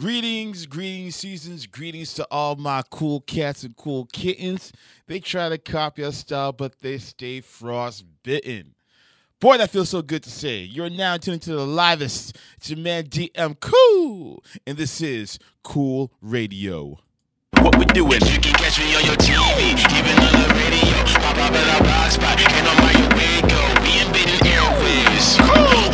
Greetings, seasons, greetings to all my cool cats and cool kittens. They try to copy our style, but they stay frostbitten. Boy, that feels so good to say. You're now tuned to the livest. It's your man DM Cool, and this is Cool Radio. What we doing? You can catch me on your TV, even on the radio. Pop up in our box spot, and on my Uwego. We invading airwaves. Cool!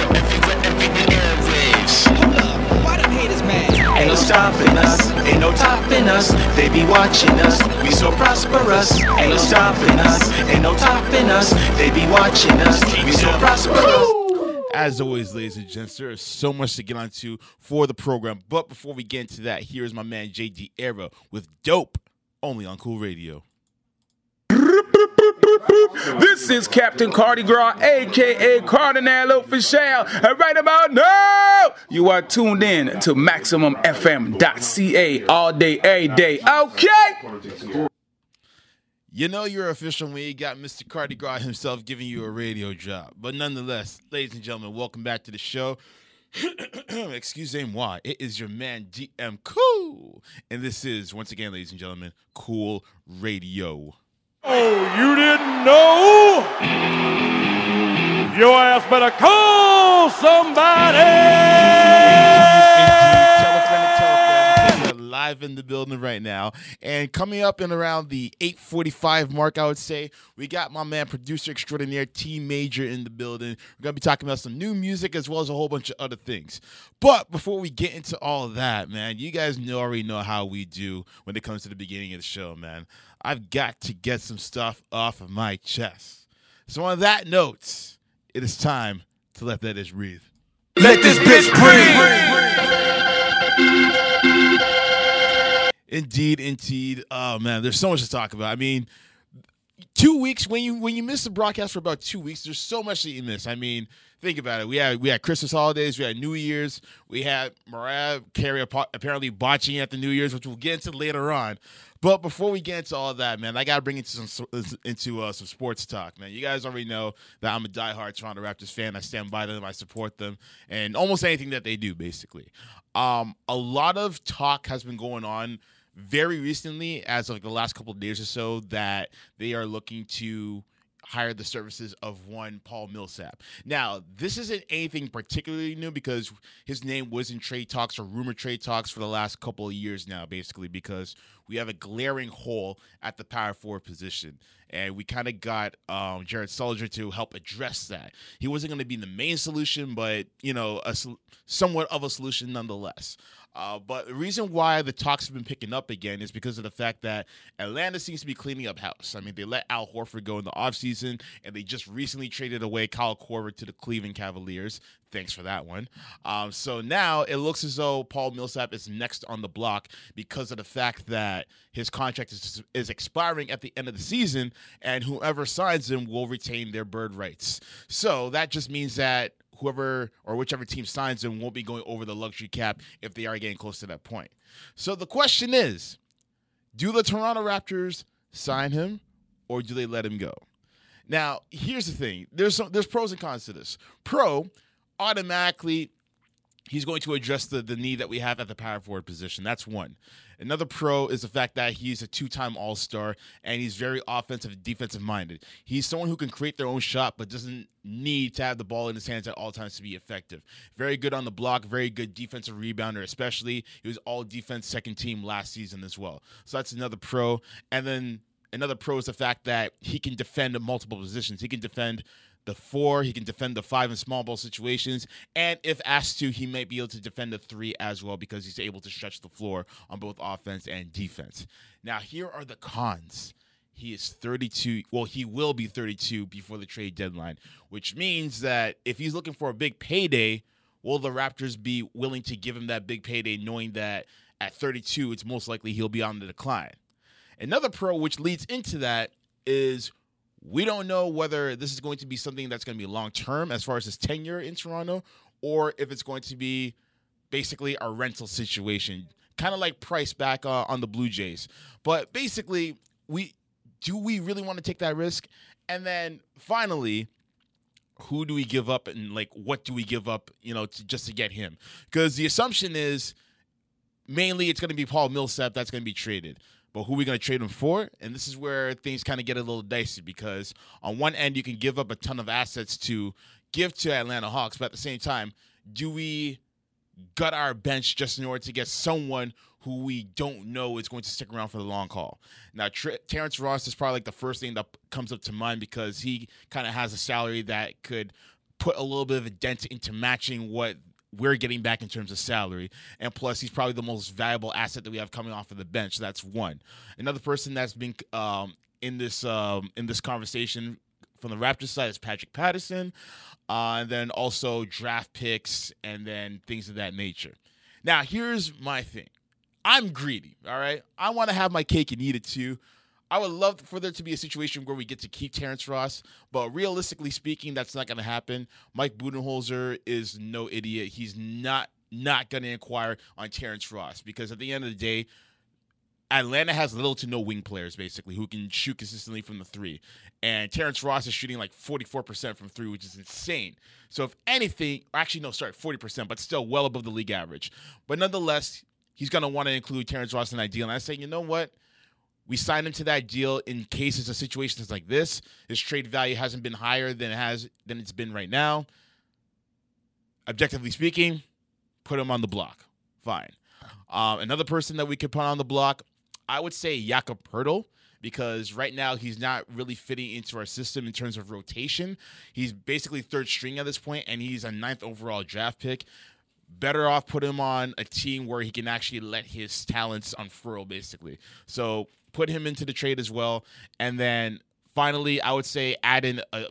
Everything airwaves. Hold up, why them haters mad? Ain't no stopping us, ain't no topping us. They be watching us, we so prosperous. Ain't no stopping us, ain't no topping us. They be watching us, we so prosperous. As always, ladies and gents, there is so much to get onto for the program. But before we get into that, here is my man JD Era with Dope, only on Cool Radio. This is Captain Cardigraw, a.k.a. Cardinal Official. And right about now, you are tuned in to MaximumFM.ca all day, a day. Okay? You know you're official when you got Mr. Cardigraw himself giving you a radio job. But nonetheless, ladies and gentlemen, welcome back to the show. Excuse me, moi. It is your man, DM Cool. And this is, once again, ladies and gentlemen, Cool Radio. Oh, you didn't know? Your ass better call somebody! Telephone. Live in the building right now. And coming up in around the 8:45 mark, I would say, we got my man, producer extraordinaire T-Major in the building. We're going to be talking about some new music as well as a whole bunch of other things. But before we get into all of that, man, you guys already know how we do when it comes to the beginning of the show, man. I've got to get some stuff off of my chest. So on that note, it is time to let that bitch breathe. Let this bitch breathe! Indeed. Oh, man, there's so much to talk about. I mean, 2 weeks, when you miss the broadcast for about 2 weeks, there's so much that you miss. I mean, think about it. We had Christmas holidays. We had New Year's. We had Mariah Carey apparently botching at the New Year's, which we'll get into later on. But before we get into all of that, man, I got to bring into some sports talk, man. You guys already know that I'm a diehard Toronto Raptors fan. I stand by them. I support them. And almost anything that they do, basically. A lot of talk has been going on very recently, as of the last couple of days or so, that they are looking to hire the services of one Paul Millsap. Now, this isn't anything particularly new because his name was in trade talks or rumored trade talks for the last couple of years now, basically, because we have a glaring hole at the power forward position. And we kind of got Jared Soldier to help address that. He wasn't going to be the main solution, but, you know, somewhat of a solution nonetheless. But the reason why the talks have been picking up again is because of the fact that Atlanta seems to be cleaning up house. I mean, they let Al Horford go in the offseason, and they just recently traded away Kyle Korver to the Cleveland Cavaliers. Thanks for that one. So now it looks as though Paul Millsap is next on the block because of the fact that his contract is expiring at the end of the season, and whoever signs him will retain their bird rights. So that just means that whoever or whichever team signs them won't be going over the luxury cap if they are getting close to that point. So the question is, do the Toronto Raptors sign him or do they let him go? Now, here's the thing. There's pros and cons to this. Pro, automatically, he's going to address the need that we have at the power forward position. That's one. Another pro is the fact that he's a two-time All-Star, and he's very offensive and defensive-minded. He's someone who can create their own shot but doesn't need to have the ball in his hands at all times to be effective. Very good on the block, very good defensive rebounder especially. He was all-defense second team last season as well. So that's another pro. And then another pro is the fact that he can defend multiple positions. He can defend the four, he can defend the five in small ball situations, and if asked to, he might be able to defend the three as well because he's able to stretch the floor on both offense and defense. Now, here are the cons. He is 32. Well, he will be 32 before the trade deadline, which means that if he's looking for a big payday, will the Raptors be willing to give him that big payday knowing that at 32, it's most likely he'll be on the decline? Another pro, which leads into that, is we don't know whether this is going to be something that's going to be long-term as far as his tenure in Toronto or if it's going to be basically a rental situation, kind of like Price back on the Blue Jays. But basically, do we really want to take that risk? And then finally, who do we give up and, like, what do we give up, you know, just to get him? Because the assumption is mainly it's going to be Paul Millsap that's going to be traded. But who are we going to trade him for? And this is where things kind of get a little dicey, because on one end, you can give up a ton of assets to give to Atlanta Hawks, but at the same time, do we gut our bench just in order to get someone who we don't know is going to stick around for the long haul? Now, Terrence Ross is probably like the first thing that comes up to mind, because he kind of has a salary that could put a little bit of a dent into matching what we're getting back in terms of salary. And plus, he's probably the most valuable asset that we have coming off of the bench. So that's one. Another person that's been in this conversation from the Raptors side is Patrick Patterson, and then also draft picks and then things of that nature. Now, here's my thing. I'm greedy, all right? I want to have my cake and eat it too. I would love for there to be a situation where we get to keep Terrence Ross, but realistically speaking, that's not going to happen. Mike Budenholzer is no idiot. He's not going to inquire on Terrence Ross, because at the end of the day, Atlanta has little to no wing players, basically, who can shoot consistently from the three. And Terrence Ross is shooting like 44% from three, which is insane. So if anything, 40%, but still well above the league average. But nonetheless, he's going to want to include Terrence Ross in that deal. And I say, you know what? We signed him to that deal in cases of situations like this. His trade value hasn't been higher than it's been right now. Objectively speaking, put him on the block. Fine. Another person that we could put on the block, I would say Jakob Poeltl, because right now he's not really fitting into our system in terms of rotation. He's basically third string at this point, and he's a 9th overall draft pick. Better off put him on a team where he can actually let his talents unfurl, basically. So put him into the trade as well. And then finally, I would say add in a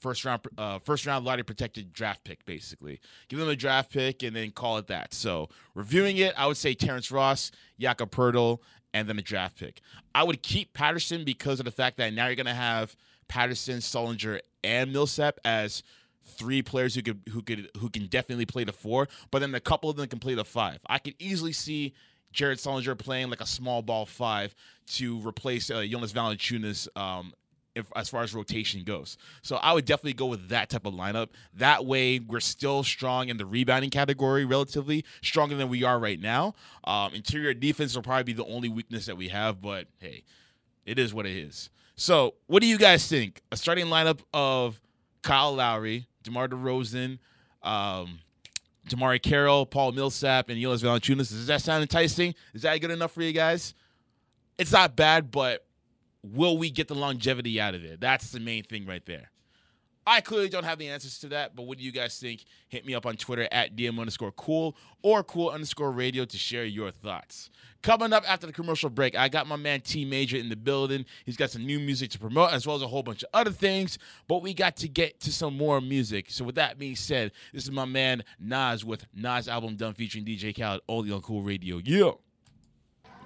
first round lottery protected draft pick, basically. Give him a draft pick and then call it that. So reviewing it, I would say Terrence Ross, Jakob Poeltl, and then a draft pick. I would keep Patterson because of the fact that now you're going to have Patterson, Sullinger, and Millsap as three players who can definitely play the four, but then a couple of them can play the five. I could easily see Jared Soldier playing like a small ball five to replace Jonas Valanciunas as far as rotation goes. So I would definitely go with that type of lineup. That way, we're still strong in the rebounding category, relatively stronger than we are right now. Interior defense will probably be the only weakness that we have, but hey, it is what it is. So what do you guys think? A starting lineup of Kyle Lowry, DeMar DeRozan, Damari Carroll, Paul Millsap, and Jonas Valanciunas. Does that sound enticing? Is that good enough for you guys? It's not bad, but will we get the longevity out of it? That's the main thing right there. I clearly don't have the answers to that, but what do you guys think? Hit me up on Twitter at DM_cool or cool_radio to share your thoughts. Coming up after the commercial break, I got my man T-Major in the building. He's got some new music to promote as well as a whole bunch of other things, but we got to get to some more music. So with that being said, this is my man Nas with Nas Album Done featuring DJ Khaled, only on Cool Radio. Yeah.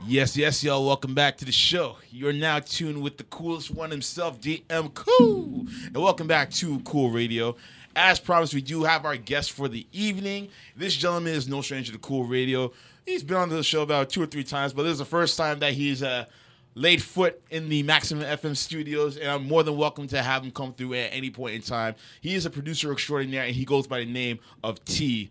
Yes, y'all. Welcome back to the show. You're now tuned with the coolest one himself, DM Cool. And welcome back to Cool Radio. As promised, we do have our guest for the evening. This gentleman is no stranger to Cool Radio. He's been on the show about 2 or 3 times, but this is the first time that he's laid foot in the Maximum FM studios, and I'm more than welcome to have him come through at any point in time. He is a producer extraordinaire, and he goes by the name of T-Major.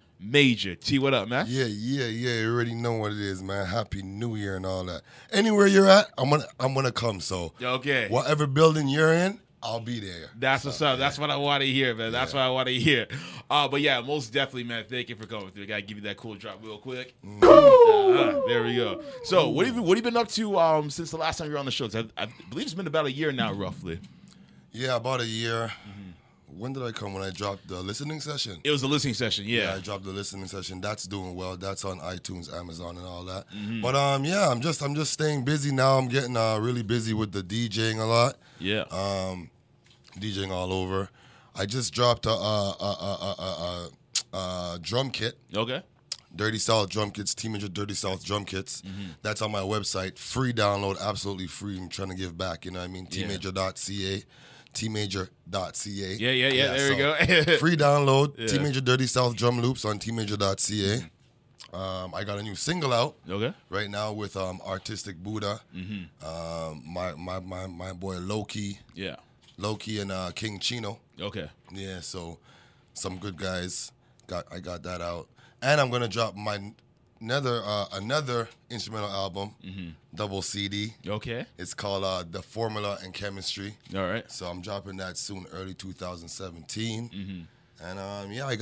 T, what up, man? Yeah. You already know what it is, man. Happy New Year and all that. Anywhere you're at, I'm gonna come. So okay, whatever building you're in, I'll be there. That's what's up. Yeah. That's what I want to hear, man. That's what I want to hear. But yeah, most definitely, man. Thank you for coming through. I gotta give you that cool drop real quick. Mm. There we go. So what have you been up to since the last time you were on the show? I believe it's been about a year now, roughly. Yeah, about a year. Mm-hmm. When did I come? When I dropped the listening session? It was the listening session, yeah. I dropped the listening session. That's doing well. That's on iTunes, Amazon, and all that. Mm-hmm. But I'm just staying busy now. I'm getting really busy with the DJing a lot. Yeah. DJing all over. I just dropped a drum kit. Okay. Dirty South drum kits, T-Major Dirty South drum kits. Mm-hmm. That's on my website. Free download, absolutely free. I'm trying to give back. You know what I mean? T-Major.ca. T-Major.ca. Yeah, there we go. Free download, yeah. T-Major Dirty South Drum Loops on T-Major.ca. I got a new single out right now with Artistic Buddha, mm-hmm. My boy Loki. Yeah. Loki and King Chino. Okay. Yeah, so some good guys. I got that out. And I'm going to drop my another instrumental album, double CD. Okay. It's called The Formula and Chemistry. All right. So I'm dropping that soon, early 2017. And yeah, I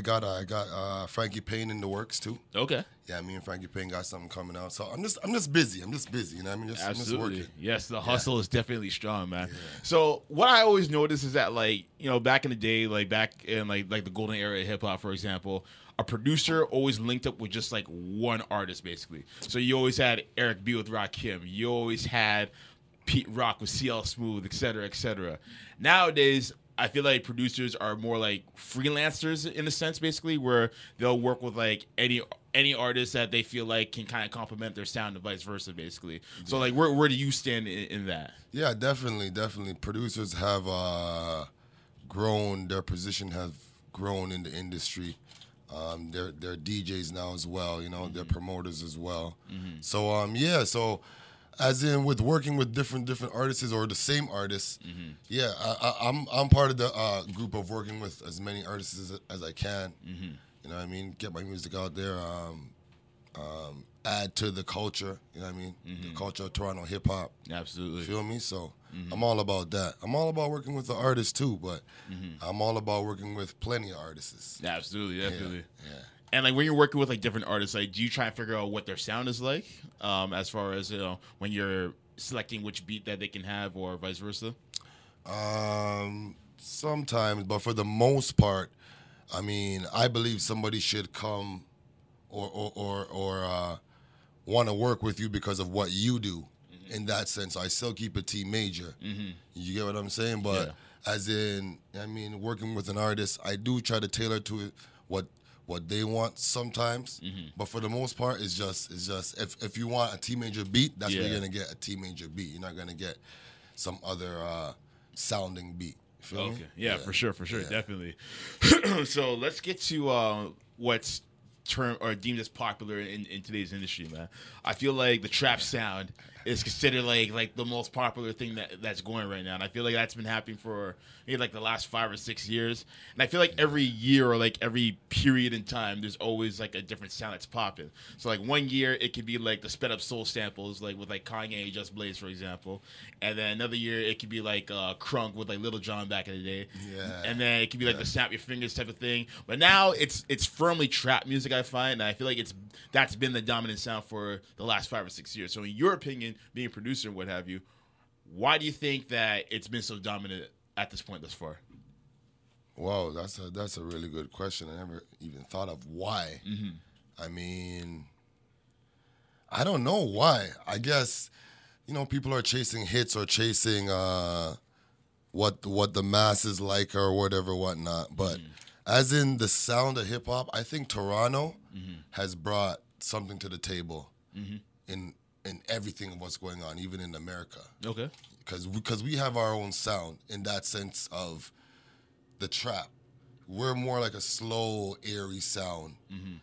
got Frankie Payne in the works too. Okay. Yeah, me and Frankie Payne got something coming out. So I'm just busy. I'm just busy. You know what I mean? Absolutely. I'm just working. Yes, the hustle is definitely strong, man. Yeah. So what I always notice is that, like, you know, back in the day, like back in like the golden era of hip hop, for example, a producer always linked up with just like one artist basically. So you always had Eric B with Rakim. You always had Pete Rock with CL Smooth, et cetera, et cetera. Nowadays, I feel like producers are more like freelancers in a sense, basically, where they'll work with like any artist that they feel like can kind of complement their sound and vice versa, basically. Yeah. So like, where do you stand in that? Yeah, definitely. Producers have grown, their position have grown in the industry. They're DJs now as well, you know, they're promoters as well. So yeah, so. As in with working with different artists or the same artists, yeah, I'm part of the group of working with as many artists as I can. You know what I mean? Get my music out there, add to the culture. You know what I mean? The culture of Toronto hip hop. Absolutely. Feel me? So I'm all about that. I'm all about working with the artists too, but I'm all about working with plenty of artists. Absolutely. Yeah. And, like, when you're working with, like, different artists, like, do you try and figure out what their sound is like as far as, you know, when you're selecting which beat that they can have or vice versa? Sometimes, but for the most part, I mean, I believe somebody should come or want to work with you because of what you do. In that sense, I still keep a T-Major. You get what I'm saying? But as in, I mean, working with an artist, I do try to tailor to it what they want sometimes, but for the most part, it's just if you want a T-Major beat, that's where you're gonna get a T-Major beat. You're not gonna get some other sounding beat. Feel me? Yeah, for sure, definitely. So let's get to what's termed or deemed as popular in today's industry, man. I feel like the trap sound is considered like the most popular thing that's going right now, and I feel like that's been happening for maybe like the last 5 or 6 years. And I feel like every year or like every period in time, there's always like a different sound that's popping. So like one year it could be like the sped up soul samples, like with like Kanye, Just Blaze, for example, and then another year it could be like crunk with like Little John back in the day, and then it could be like the snap your fingers type of thing. But now it's firmly trap music, I find, and I feel like that's been the dominant sound for the last 5 or 6 years. So in your opinion, being a producer and what have you, why do you think that it's been so dominant at this point thus far? Wow, that's a really good question. I never even thought of why. I mean, I don't know why. I guess, you know, people are chasing hits or chasing what the masses like or whatever, whatnot. But as in the sound of hip hop, I think Toronto has brought something to the table in everything of what's going on, even in America. Okay. Because we have our own sound in that sense of the trap. We're more like a slow, airy sound.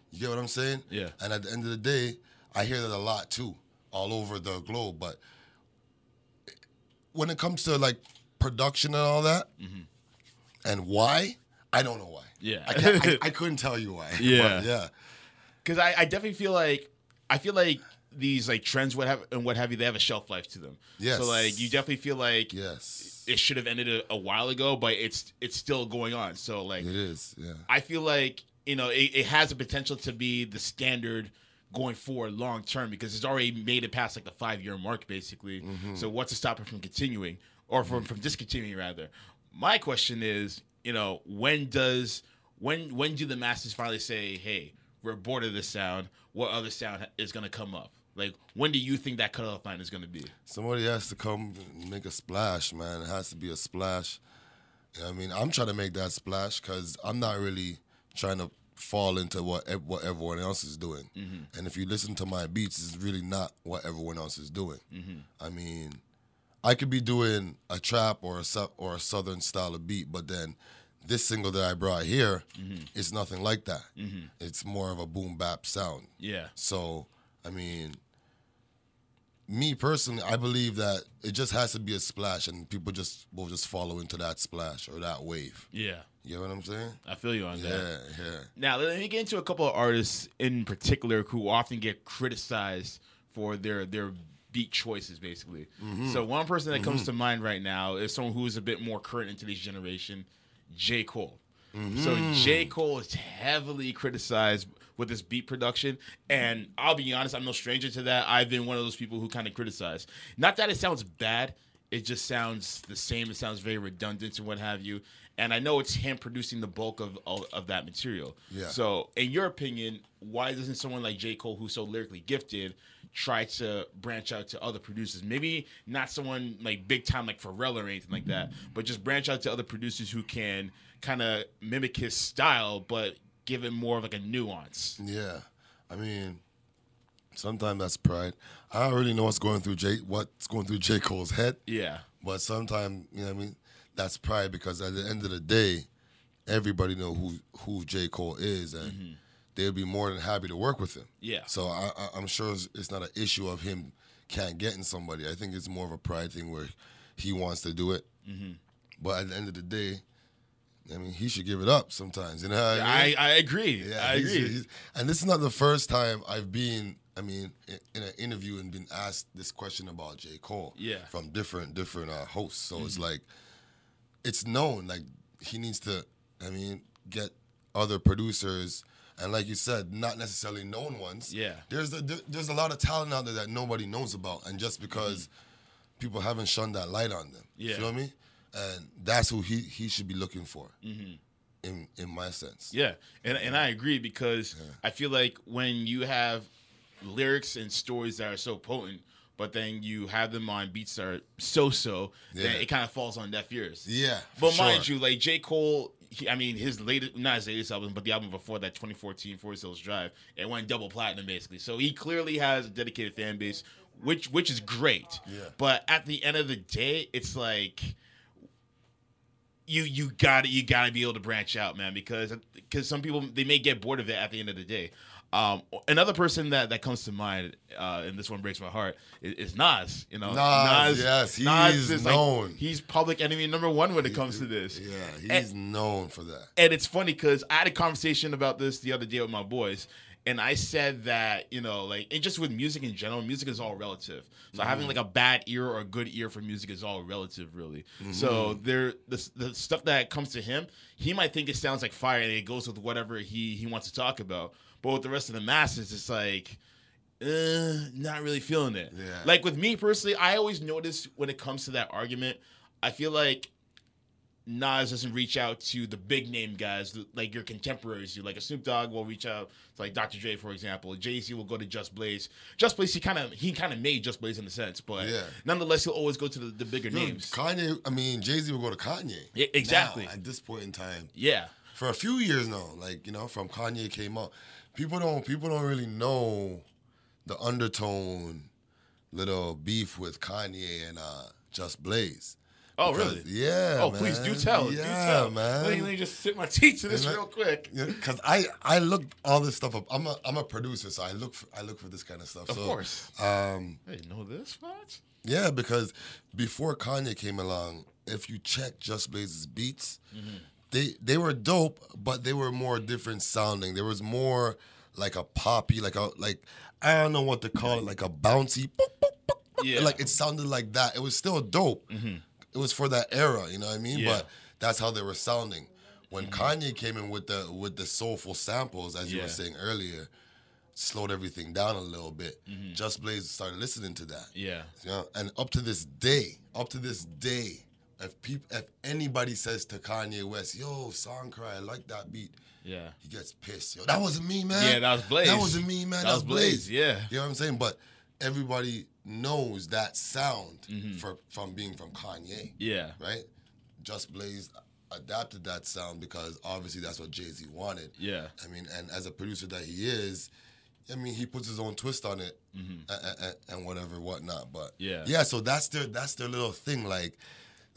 You get what I'm saying? Yeah. And at the end of the day, I hear that a lot too, all over the globe. But when it comes to like production and all that, and why, I don't know why. Yeah. I couldn't tell you why. Yeah. But yeah. Because I definitely feel like these like trends what have you, they have a shelf life to them. Yes. So like you definitely feel like it should have ended a while ago, but it's still going on. So like it is. Yeah. I feel like, you know, it has the potential to be the standard going forward long term because it's already made it past like the 5-year mark basically. So what's to stop it from continuing or from discontinuing rather? My question is, you know, when do the masses finally say, hey, we're bored of this sound? What other sound is gonna come up? Like, when do you think that cutoff line is gonna be? Somebody has to come and make a splash, man. It has to be a splash. You know what I mean, I'm trying to make that splash because I'm not really trying to fall into what everyone else is doing. And if you listen to my beats, it's really not what everyone else is doing. I mean, I could be doing a trap or a southern style of beat, but then this single that I brought here, it's nothing like that. It's more of a boom bap sound. Yeah. So, I mean, me personally, I believe that it just has to be a splash, and people just will just follow into that splash or that wave. Yeah. You know what I'm saying? I feel you on that. Yeah, yeah. Now, let me get into a couple of artists in particular who often get criticized for their beat choices, basically. Mm-hmm. So one person that comes to mind right now is someone who is a bit more current in today's generation, J. Cole. Mm-hmm. So J. Cole is heavily criticized with this beat production, and I'll be honest, I'm no stranger to that. I've been one of those people who kind of criticize. Not that it sounds bad, it just sounds the same. It sounds very redundant and what have you. And I know it's him producing the bulk of that material. Yeah. So, in your opinion, why doesn't someone like J. Cole, who's so lyrically gifted, try to branch out to other producers? Maybe not someone like big time like Pharrell or anything like that, but just branch out to other producers who can kind of mimic his style, but give it more of like a nuance. Yeah. I mean, sometimes that's pride. I don't really know what's going through J. Cole's head. Yeah. But sometimes, you know what I mean, that's pride, because at the end of the day, everybody know who J. Cole is, and they'd be more than happy to work with him. Yeah. So I'm sure it's not an issue of him can't getting somebody. I think it's more of a pride thing where he wants to do it. Mm-hmm. But at the end of the day, I mean, he should give it up sometimes. You know what I mean? I agree. Yeah, I agree. And this is not the first time I've been, I mean, in an interview and been asked this question about J. Cole. Yeah. From different hosts. So it's like, it's known. Like, he needs to, I mean, get other producers. And like you said, not necessarily known ones. Yeah. There's a lot of talent out there that nobody knows about. And just because people haven't shone that light on them. Yeah. You know what I mean? And that's who he should be looking for, in my sense. Yeah, and I agree, because I feel like when you have lyrics and stories that are so potent, but then you have them on beats that are so-so, then it kind of falls on deaf ears. Yeah, but mind you, like J. Cole, his not his latest album, but the album before that, 2014, Forest Hills Drive, it went double platinum basically. So he clearly has a dedicated fan base, which is great. Yeah. But at the end of the day, it's like, You gotta be able to branch out, man, because some people, they may get bored of it at the end of the day. Another person that comes to mind, and this one breaks my heart, is Nas. You know, Nas, yes, he is known. Like, he's public enemy number one when it comes to this. Yeah, he's known for that. And it's funny because I had a conversation about this the other day with my boys. And I said that, and just with music in general, music is all relative. So having like a bad ear or a good ear for music is all relative, really. Mm-hmm. So the stuff that comes to him, he might think it sounds like fire and it goes with whatever he wants to talk about. But with the rest of the masses, it's like, not really feeling it. Yeah. Like with me personally, I always notice when it comes to that argument, I feel like Nas doesn't reach out to the big name guys like your contemporaries do. Like a Snoop Dogg will reach out to like Dr. Dre, for example. Jay-Z will go to Just Blaze. Just Blaze, he kind of made Just Blaze in a sense, but nonetheless, he'll always go to the bigger names. Jay-Z will go to Kanye. Yeah, exactly. Now, at this point in time, for a few years now, like from Kanye came out, people don't really know the undertone little beef with Kanye and Just Blaze. Oh, really? Yeah, oh, man. Please do tell. Yeah, do tell, man. Let me just sip my tea to this real quick. Because I look all this stuff up. I'm a producer, so I look for this kind of stuff. Of course. I didn't know this much. Yeah, because before Kanye came along, if you check Just Blaze's beats, they were dope, but they were more different sounding. There was more like a poppy, like I don't know what to call it, like a bouncy. Boop, boop, boop, boop. Yeah. Like it sounded like that. It was still dope. Mm-hmm. It was for that era, you know what I mean? Yeah. But that's how they were sounding. When Kanye came in with the soulful samples, as you were saying earlier, slowed everything down a little bit. Mm-hmm. Just Blaze started listening to that. Yeah. You know? And up to this day, if anybody says to Kanye West, "Yo, Song Cry, I like that beat," he gets pissed. Yo, that wasn't me, man. Yeah, that was Blaze. That wasn't me, man. That was Blaze. Yeah. You know what I'm saying? But everybody knows that sound from being from Kanye. Yeah. Right? Just Blaze adapted that sound because obviously that's what Jay-Z wanted. Yeah. I mean, and as a producer that he is, I mean, he puts his own twist on it and whatnot. But yeah, so that's their little thing. Like,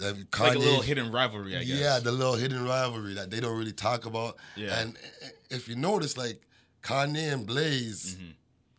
Kanye, like a little hidden rivalry, I guess. Yeah, the little hidden rivalry that they don't really talk about. Yeah. And if you notice, like, Kanye and Blaze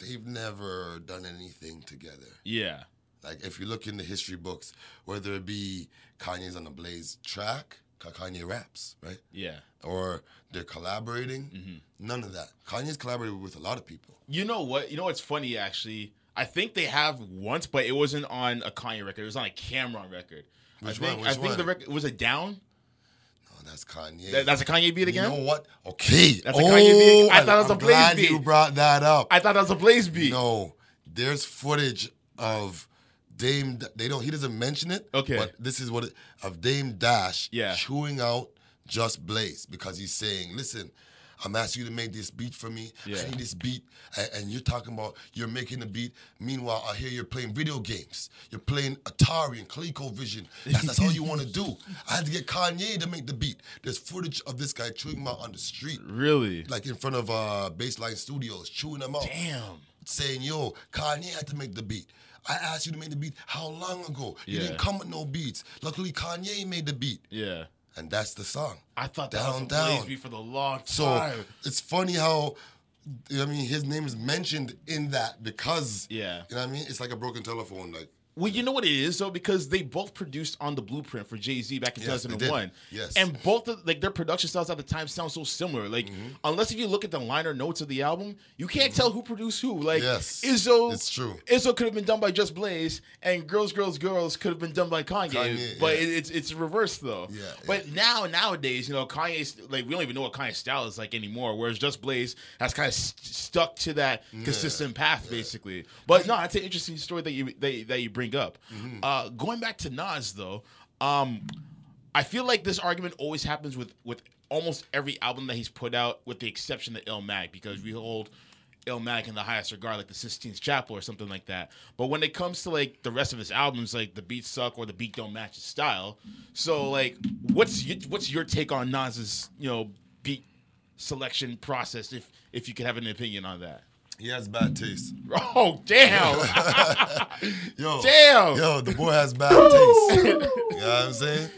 they've never done anything together. Yeah. Like, if you look in the history books, whether it be Kanye's on the Blaze track, Kanye raps, right? Yeah. Or they're collaborating. Mm-hmm. None of that. Kanye's collaborated with a lot of people. You know what? You know what's funny, actually? I think they have once, but it wasn't on a Kanye record. It was on a Cameron record. Which one? I think the record was it Down. No, that's Kanye. That's a Kanye beat again. You know what? Okay, that's a Kanye beat. I thought it was a Blaze beat. I'm glad you brought that up. I thought that was a Blaze beat. No, there's footage of Dame. They don't. He doesn't mention it. Okay, but this is what of Dame Dash. Yeah. Chewing out Just Blaze because he's saying, "Listen, I'm asking you to make this beat for me. Yeah. I need this beat." And you're talking about you're making the beat. Meanwhile, I hear you're playing video games. You're playing Atari and ColecoVision. That's all you want to do. I had to get Kanye to make the beat. There's footage of this guy chewing him out on the street. Really? Like in front of Baseline Studios, chewing him out. Damn. Saying, yo, Kanye had to make the beat. I asked you to make the beat how long ago? You didn't come with no beats. Luckily, Kanye made the beat. Yeah. And that's the song. I thought that was a Blaze beat for the long time. So it's funny how, I mean, his name is mentioned in that because, you know what I mean? It's like a broken telephone. Like, well, you know what it is, though? Because they both produced on The Blueprint for Jay-Z back in 2001. Yes. And both of their production styles at the time sound so similar. Like, unless if you look at the liner notes of the album, you can't tell who produced who. Like, Izzo, it's true. Izzo could have been done by Just Blaze, and Girls, Girls, Girls could have been done by Kanye. But it's reversed, though. Yeah, but nowadays, you know, Kanye's, like, we don't even know what Kanye's style is like anymore, whereas Just Blaze has kind of stuck to that consistent path, basically. But, no, that's an interesting story that you bring up. Going back to Nas, though, I feel like this argument always happens with almost every album that he's put out, with the exception of Illmatic, because we hold Illmatic in the highest regard, like the Sistine Chapel or something like that. But when it comes to, like, the rest of his albums, like, the beats suck or the beat don't match his style. So, like, what's your take on Nas's, you know, beat selection process, if you could have an opinion on that? He has bad taste. Oh, damn. Yo, the boy has bad taste. You know what I'm saying?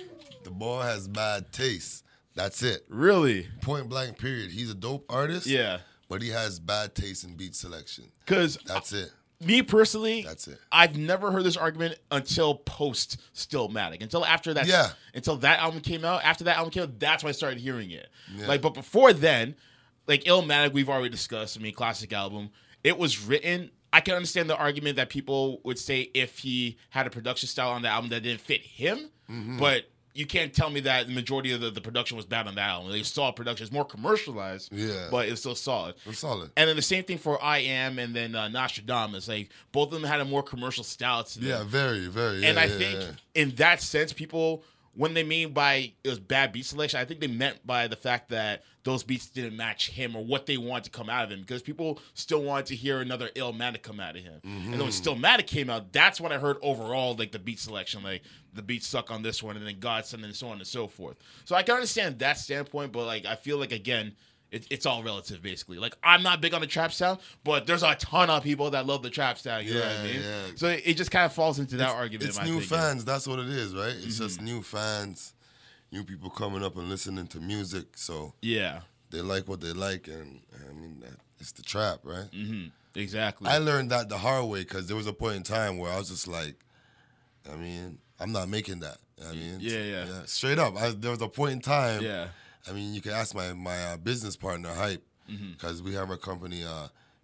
The boy has bad taste. That's it. Really? Point blank, period. He's a dope artist. Yeah. But he has bad taste in beat selection. That's it. Me personally, that's it. I've never heard this argument until post Stillmatic. Until that album came out. After that album came out, that's when I started hearing it. Yeah. Like, but before then, like, Illmatic, we've already discussed. I mean, classic album. It was written. I can understand the argument that people would say if he had a production style on the album that didn't fit him. Mm-hmm. But you can't tell me that the majority of the production was bad on that album. They like, solid production. It's more commercialized, but it's still solid. It's solid. And then the same thing for I Am and then Nostradamus. Like, both of them had a more commercial style to them. Yeah, very, very. Yeah, and I think in that sense, people... When they mean by it was bad beat selection, I think they meant by the fact that those beats didn't match him or what they wanted to come out of him, because people still wanted to hear another Illmatic come out of him. Mm-hmm. And then when Stillmatic came out, that's when I heard overall, like, the beat selection, like, the beats suck on this one, and then God Send, and so on and so forth. So I can understand that standpoint, but, like, I feel like, again, it's all relative, basically. Like, I'm not big on the trap sound, but there's a ton of people that love the trap sound. You know what I mean? Yeah. So it just kind of falls into that argument. It's new fans. That's what it is, right? It's just new fans, new people coming up and listening to music. So they like what they like, and I mean, it's the trap, right? Mm-hmm. Exactly. I learned that the hard way, because there was a point in time where I was just like, I mean, I'm not making that. I mean, yeah. Straight up, there was a point in time. Yeah. I mean, you can ask my business partner, Hype, because we have our company,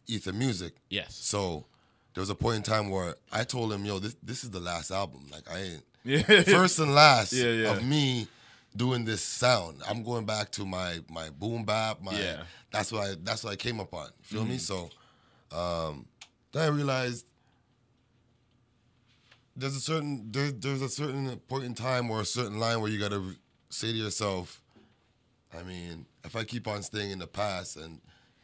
Ether Music. Yes. So there was a point in time where I told him, yo, this is the last album. Like, I ain't first and last of me doing this sound. I'm going back to my boom bap. That's what I came upon. Feel me? So then I realized there's a certain point in time or a certain line where you got to say to yourself, I mean, if I keep on staying in the past and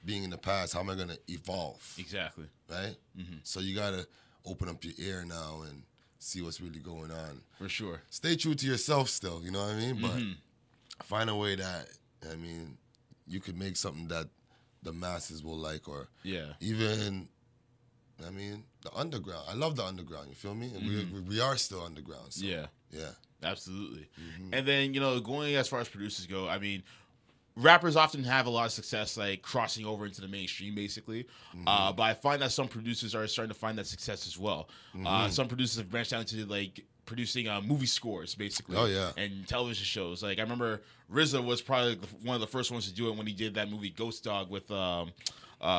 being in the past, how am I going to evolve? Exactly. Right? Mm-hmm. So you got to open up your ear now and see what's really going on. For sure. Stay true to yourself still, you know what I mean? But find a way that, I mean, you could make something that the masses will like, or even, I mean, the underground. I love the underground, you feel me? And we are still underground. So, yeah. Absolutely. And then, you know, going as far as producers go, I mean, rappers often have a lot of success, like crossing over into the mainstream, basically. Mm-hmm. But I find that some producers are starting to find that success as well. Mm-hmm. Some producers have branched out into like producing movie scores, basically. Oh yeah, and television shows. Like I remember RZA was probably one of the first ones to do it when he did that movie Ghost Dog with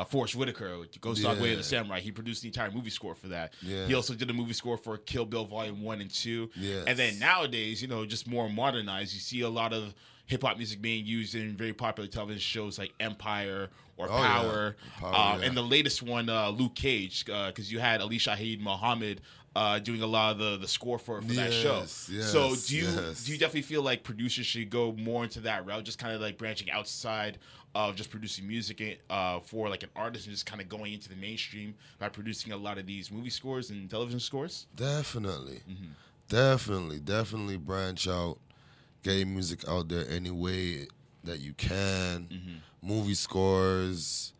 Forrest Whitaker, Ghost Dog Way of the Samurai. He produced the entire movie score for that. Yeah. He also did a movie score for Kill Bill Volume 1 and 2. Yes. And then nowadays, you know, just more modernized, you see a lot of hip-hop music being used in very popular television shows like Empire or Power. Yeah. Power, and the latest one, Luke Cage, because you had Alicia Heidi Mohammed doing a lot of the score for that show. Yes, so do you definitely feel like producers should go more into that route, just kind of like branching outside of just producing music for like an artist and just kind of going into the mainstream by producing a lot of these movie scores and television scores? Definitely. Mm-hmm. Definitely branch out, get music out there any way that you can. Mm-hmm. Movie scores,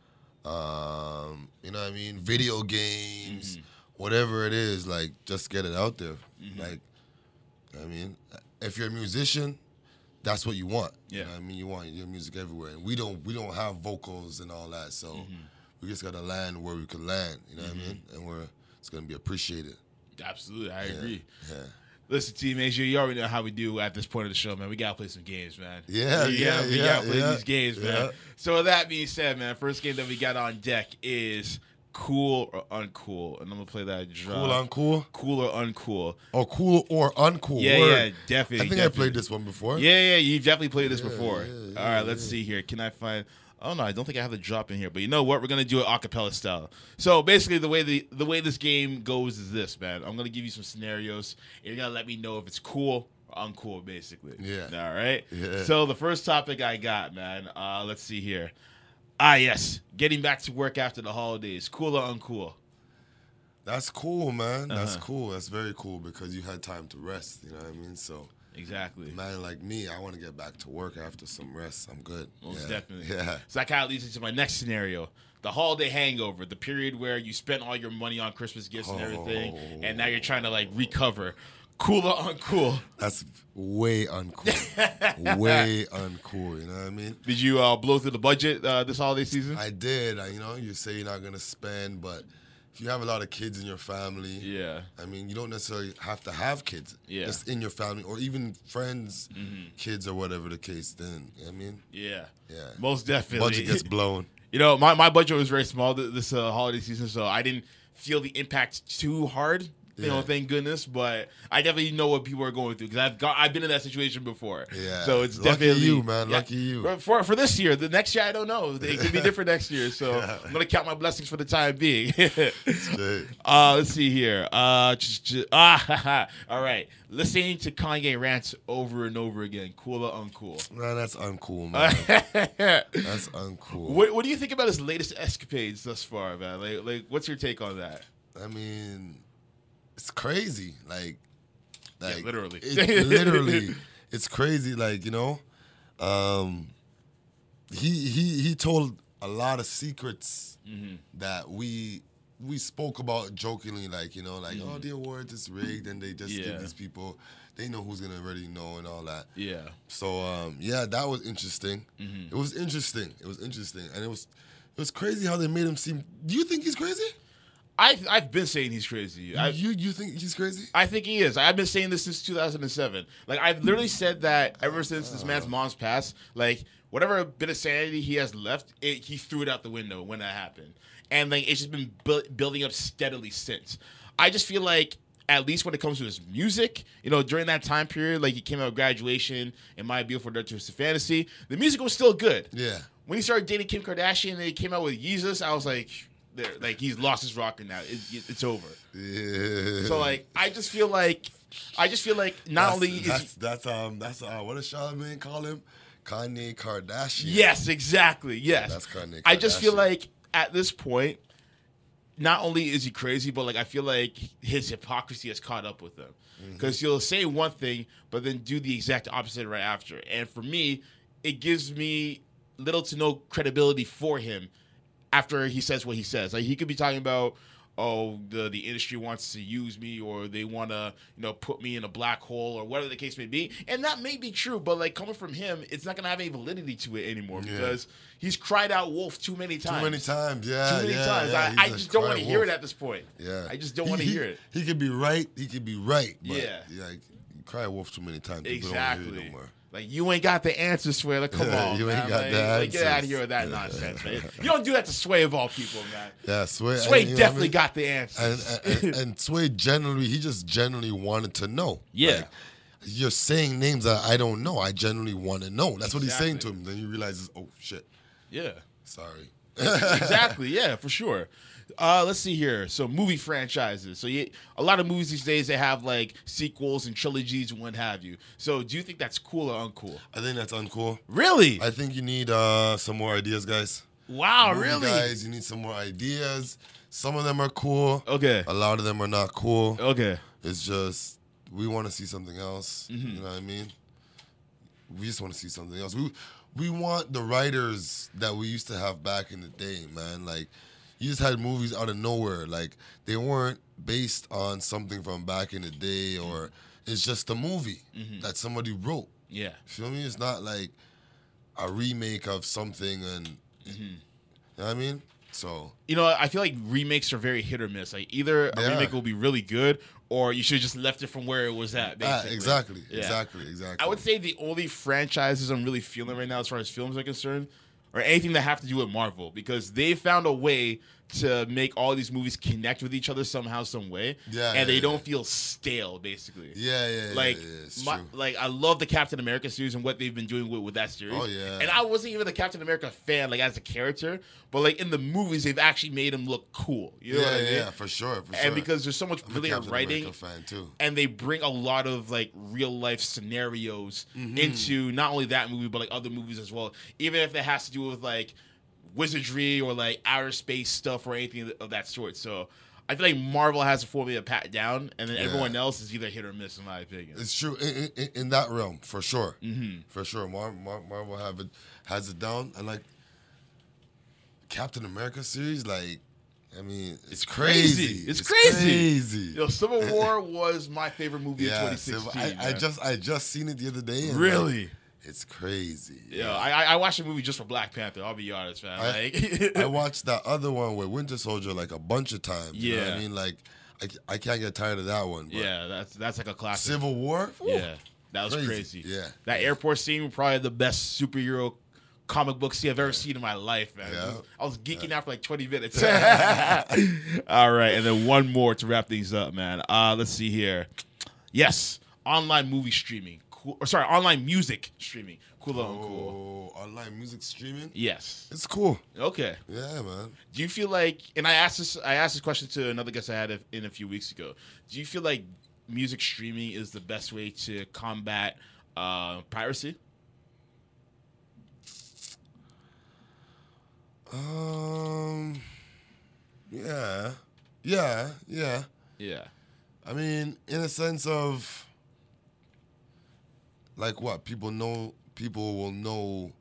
you know what I mean? Video games. Mm-hmm. Whatever it is, like, just get it out there. Mm-hmm. Like, I mean, if you're a musician, that's what you want. Yeah. You know what I mean? You want your music everywhere. And we don't have vocals and all that, so mm-hmm. we just got to land where we can land, you know mm-hmm. what I mean? And it's going to be appreciated. Absolutely. I agree. Yeah. Listen, T-Major, you already know how we do at this point of the show, man. We got to play some games, man. We got to play these games, man. Yeah. So with that being said, man, first game that we got on deck is Cool or Uncool, and I'm gonna play that drop. Cool Uncool? Cool or Uncool. Oh, Cool or Uncool. Yeah, word. Yeah, definitely. I think I played this one before. Yeah, you've definitely played this before. Yeah, all right, let's see here. Can I find... Oh, no, I don't think I have the drop in here, but you know what? We're gonna do it a cappella style. So basically, the way this game goes is this, man. I'm gonna give you some scenarios, and you're gonna let me know if it's cool or uncool, basically. Yeah. All right? Yeah. So the first topic I got, man, let's see here. Ah, yes. Getting back to work after the holidays. Cool or uncool? That's cool, man. That's cool. That's very cool because you had time to rest. You know what I mean? So exactly. Man, like me, I want to get back to work after some rest. I'm good. Most definitely. Yeah. So that kind of leads into my next scenario. The holiday hangover, the period where you spent all your money on Christmas gifts and everything, and now you're trying to, like, recover. Cool or uncool? That's way uncool. You know what I mean? Did you blow through the budget this holiday season? I did. You know, you say you're not going to spend, but if you have a lot of kids in your family, yeah, I mean, you don't necessarily have to have kids. Yeah. Just in your family or even friends, mm-hmm. kids or whatever the case then. You know what I mean? Yeah. Yeah. Most definitely. Budget gets blown. You know, my budget was very small this holiday season, so I didn't feel the impact too hard. You know, thank goodness, but I definitely know what people are going through because I've been in that situation before. Yeah, so it's definitely lucky you, man. Yeah, lucky you for this year. The next year, I don't know. It could be different next year, so I'm gonna count my blessings for the time being. Let's see here. All right, listening to Kanye rants over and over again. Cool or uncool? Man, that's uncool, man. That's uncool. What do you think about his latest escapades thus far, man? Like, what's your take on that? I mean, it's crazy, like literally. It's crazy, like, you know. He told a lot of secrets mm-hmm. that we spoke about jokingly, like, you know, like mm-hmm. The awards is rigged and they just give these people, they know who's gonna already know and all that. Yeah. So that was interesting. Mm-hmm. It was interesting, and it was crazy how they made him seem. Do you think he's crazy? I've been saying he's crazy. You think he's crazy? I think he is. I've been saying this since 2007. Like, I've literally said that ever since this man's mom's passed. Like, whatever bit of sanity he has left, he threw it out the window when that happened. And, like, it's just been building up steadily since. I just feel like, at least when it comes to his music, you know, during that time period, like, he came out of Graduation and My Beautiful Dark Twisted Fantasy, the music was still good. Yeah. When he started dating Kim Kardashian and he came out with Yeezus, I was like... Like, he's lost his rocker now. It's over. Yeah. So, like, I just feel like what does Charlamagne call him? Kanye Kardashian. Yes, exactly. Yes. Yeah, that's Kanye Kardashian. I just feel like at this point, not only is he crazy, but, like, I feel like his hypocrisy has caught up with him. Because mm-hmm. he'll say one thing, but then do the exact opposite right after. And for me, it gives me little to no credibility for him. After he says what he says, like, he could be talking about oh, the industry wants to use me, or they want to, you know, put me in a black hole, or whatever the case may be. And that may be true, but like coming from him, it's not going to have any validity to it anymore because he's cried out wolf too many times. Too many times. Yeah, I just don't want to hear it at this point. Yeah, I just don't want to hear it. He could be right. But like, you cry wolf too many times. Exactly. Don't hear it no more. Like, you ain't got the answer, Sway. Like, come on, you ain't got the answer. Like, get out of here with that nonsense, man. You don't do that to Sway of all people, man. Yeah, Sway definitely got the answer. And Sway generally, he just generally wanted to know. Yeah. Like, you're saying names that I don't know. I generally want to know. That's what he's saying to him. Then he realizes, oh, shit. Yeah. Sorry. Exactly. Yeah, for sure. Let's see here. So movie franchises. So a lot of movies these days, they have like sequels and trilogies and what have you. So do you think that's cool or uncool? I think that's uncool. Really? I think you need some more ideas, guys. Wow, movie really? Guys, you need some more ideas. Some of them are cool. Okay. A lot of them are not cool. Okay. It's just we want to see something else. Mm-hmm. You know what I mean? We just want to see something else. We want the writers that we used to have back in the day, man. Like, you just had movies out of nowhere. Like, they weren't based on something from back in the day, or it's just a movie that somebody wrote. Yeah. Feel me? It's not like a remake of something and, you know what I mean? So, you know, I feel like remakes are very hit or miss. Like, either a remake will be really good, or you should have just left it from where it was at, basically. Exactly. I would say the only franchises I'm really feeling right now as far as films are concerned or anything that have to do with Marvel, because they found a way to make all these movies connect with each other somehow, some way, and they don't feel stale, basically. Like I love the Captain America series and what they've been doing with that series. Oh yeah. And I wasn't even a Captain America fan, like as a character, but like in the movies, they've actually made him look cool. You know what I mean? Yeah, for sure. And because there's so much brilliant writing, fan too. And they bring a lot of like real life scenarios into not only that movie but like other movies as well. Even if it has to do with like wizardry or like outer space stuff or anything of that sort. So I feel like Marvel has a formula pat down, and then everyone else is either hit or miss, in my opinion. It's true in that realm, for sure. Mm-hmm. For sure, Marvel has it down, and like Captain America series, like, I mean, it's crazy. It's crazy. Yo, Civil War was my favorite movie of 2016. I just seen it the other day. And really. Like, it's crazy. Yeah, I watched a movie just for Black Panther. I'll be honest, man. I watched that other one with Winter Soldier like a bunch of times. Yeah. You know what I mean? Like, I can't get tired of that one. But yeah, that's like a classic. Civil War? Ooh. Yeah, that was crazy. Yeah. That airport scene was probably the best superhero comic book scene I've ever seen in my life, man. Yeah. I was geeking out for like 20 minutes. All right, and then one more to wrap things up, man. Let's see here. Yes, online movie streaming. Online music streaming. Cool or uncool? Oh, online music streaming? Yes. It's cool. Okay. Yeah, man. Do you feel like, and I asked this question to another guest I had in a few weeks ago, do you feel like music streaming is the best way to combat piracy? Yeah. I mean, in a sense of, like what? People will know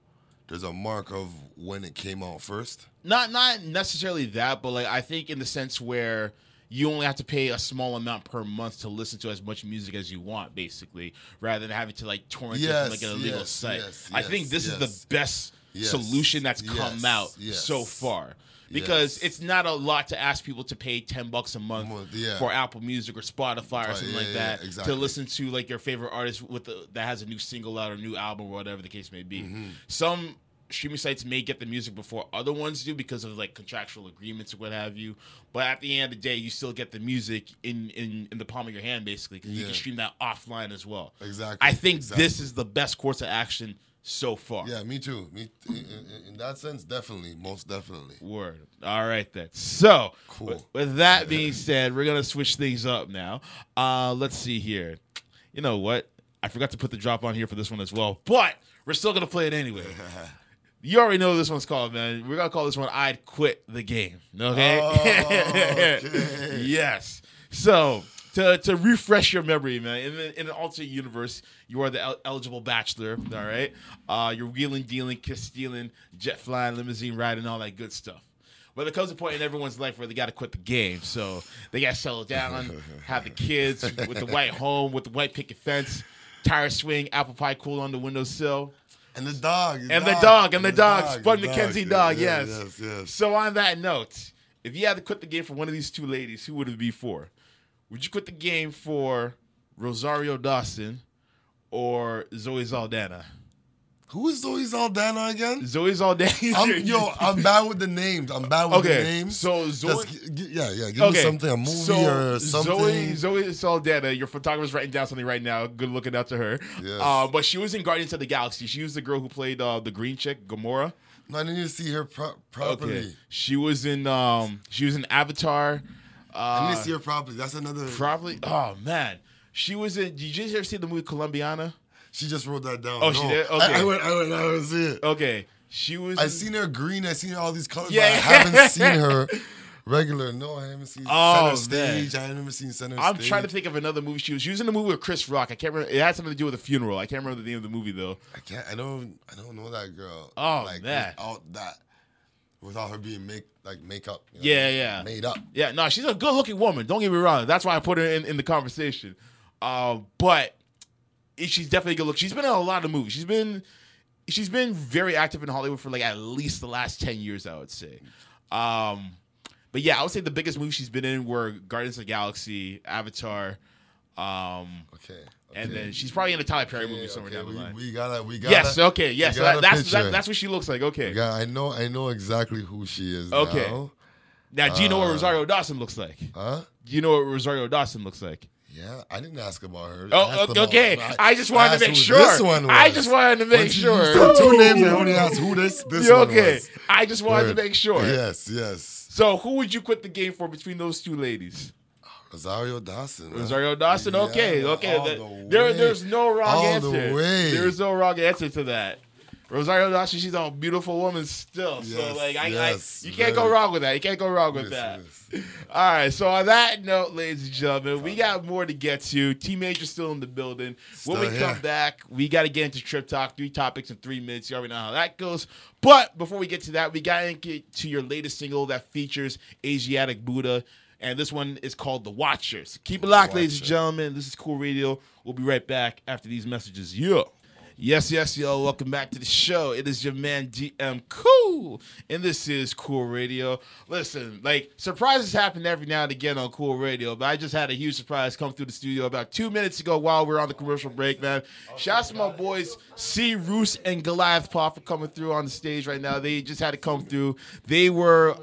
there's a mark of when it came out first. Not necessarily that, but like I think in the sense where you only have to pay a small amount per month to listen to as much music as you want, basically, rather than having to like torrent it from like an illegal site. I think this is the best solution that's come out so far. Because it's not a lot to ask people to pay $10 a month for Apple Music or Spotify or something like that to listen to like your favorite artist that has a new single out or new album or whatever the case may be. Mm-hmm. Some streaming sites may get the music before other ones do because of like contractual agreements or what have you. But at the end of the day, you still get the music in the palm of your hand, basically, because you can stream that offline as well. Exactly. I think this is the best course of action so far. Yeah, me too. In that sense, definitely. Most definitely. Word. All right, then. So, cool. With that being said, we're going to switch things up now. Let's see here. You know what? I forgot to put the drop on here for this one as well, but we're still going to play it anyway. You already know what this one's called, man. We're going to call this one I'd Quit the Game. Okay? Oh, okay. Yes. So, To refresh your memory, man, in an alternate universe, you are the eligible bachelor, all right? You're wheeling, dealing, kiss stealing, jet flying, limousine riding, all that good stuff. But there comes a point in everyone's life where they got to quit the game. So they got to settle down, have the kids with the white home, with the white picket fence, tire swing, apple pie cool on the windowsill. And the dog. And the dog. Bud McKenzie dog, yes. So on that note, if you had to quit the game for one of these two ladies, who would it be for? Would you quit the game for Rosario Dawson or Zoe Zaldana? Who is Zoe Zaldana again? Zoe Zaldana. I'm bad with the names. So Zoe. Give me something, a movie or something. Zoe Zaldana, your photographer's writing down something right now. Good looking out to her. Yes. But she was in Guardians of the Galaxy. She was the girl who played the green chick, Gamora. No, I didn't even see her properly. Okay. She was in Avatar. I didn't see her properly. That's another. Probably. Oh, man. She was in. Did you ever see the movie Colombiana? She just wrote that down. Oh, no. She did? Okay. I went out and see it. Okay. She was... I've seen her green. I've seen all these colors, but I haven't seen her regular. No, I haven't seen Center Stage. I haven't even seen Center Stage. I'm trying to think of another movie. She was in a movie with Chris Rock. I can't remember. It had something to do with a funeral. I can't remember the name of the movie, though. I don't know that girl. Oh, like, man. Without her being makeup. You know, made up. Yeah, no, she's a good-looking woman. Don't get me wrong. That's why I put her in the conversation. But... she's definitely good look. She's been in a lot of movies. She's been very active in Hollywood for like at least the last 10 years, I would say. But yeah, I would say the biggest movies she's been in were Guardians of the Galaxy, Avatar. And then she's probably in a Tyler Perry movie somewhere down the line. We got. Yes. Okay. Yes. That's what she looks like. Okay. Yeah, I know exactly who she is. Okay. Now do you know what Rosario Dawson looks like? Huh? Do you know what Rosario Dawson looks like? Yeah, I didn't ask about her. Oh, okay. I just wanted to make sure. Two names, I only asked who this one was. I just wanted to make sure. Yes. So who would you quit the game for between those two ladies? Rosario Dawson. Okay. There's no wrong answer. There's no wrong answer to that. Rosario Dawson, she's a beautiful woman still. You can't go wrong with that. Yes. All right. So on that note, ladies and gentlemen, we got more to get to. T-Major still in the building. When we come back, we got to get into Trip Talk. 3 topics in 3 minutes. You already know how that goes. But before we get to that, we got to get to your latest single that features Asiatic Buddha. And this one is called The Watchers. Keep it locked, ladies and gentlemen. This is Cool Radio. We'll be right back after these messages. Yes, y'all. Welcome back to the show. It is your man, DM Cool, and this is Cool Radio. Listen, surprises happen every now and again on Cool Radio, but I just had a huge surprise come through the studio about 2 minutes ago while we were on the commercial break, man. Shouts to my boys, C. Roos and Goliath Paw, for coming through on the stage right now. They just had to come through. They were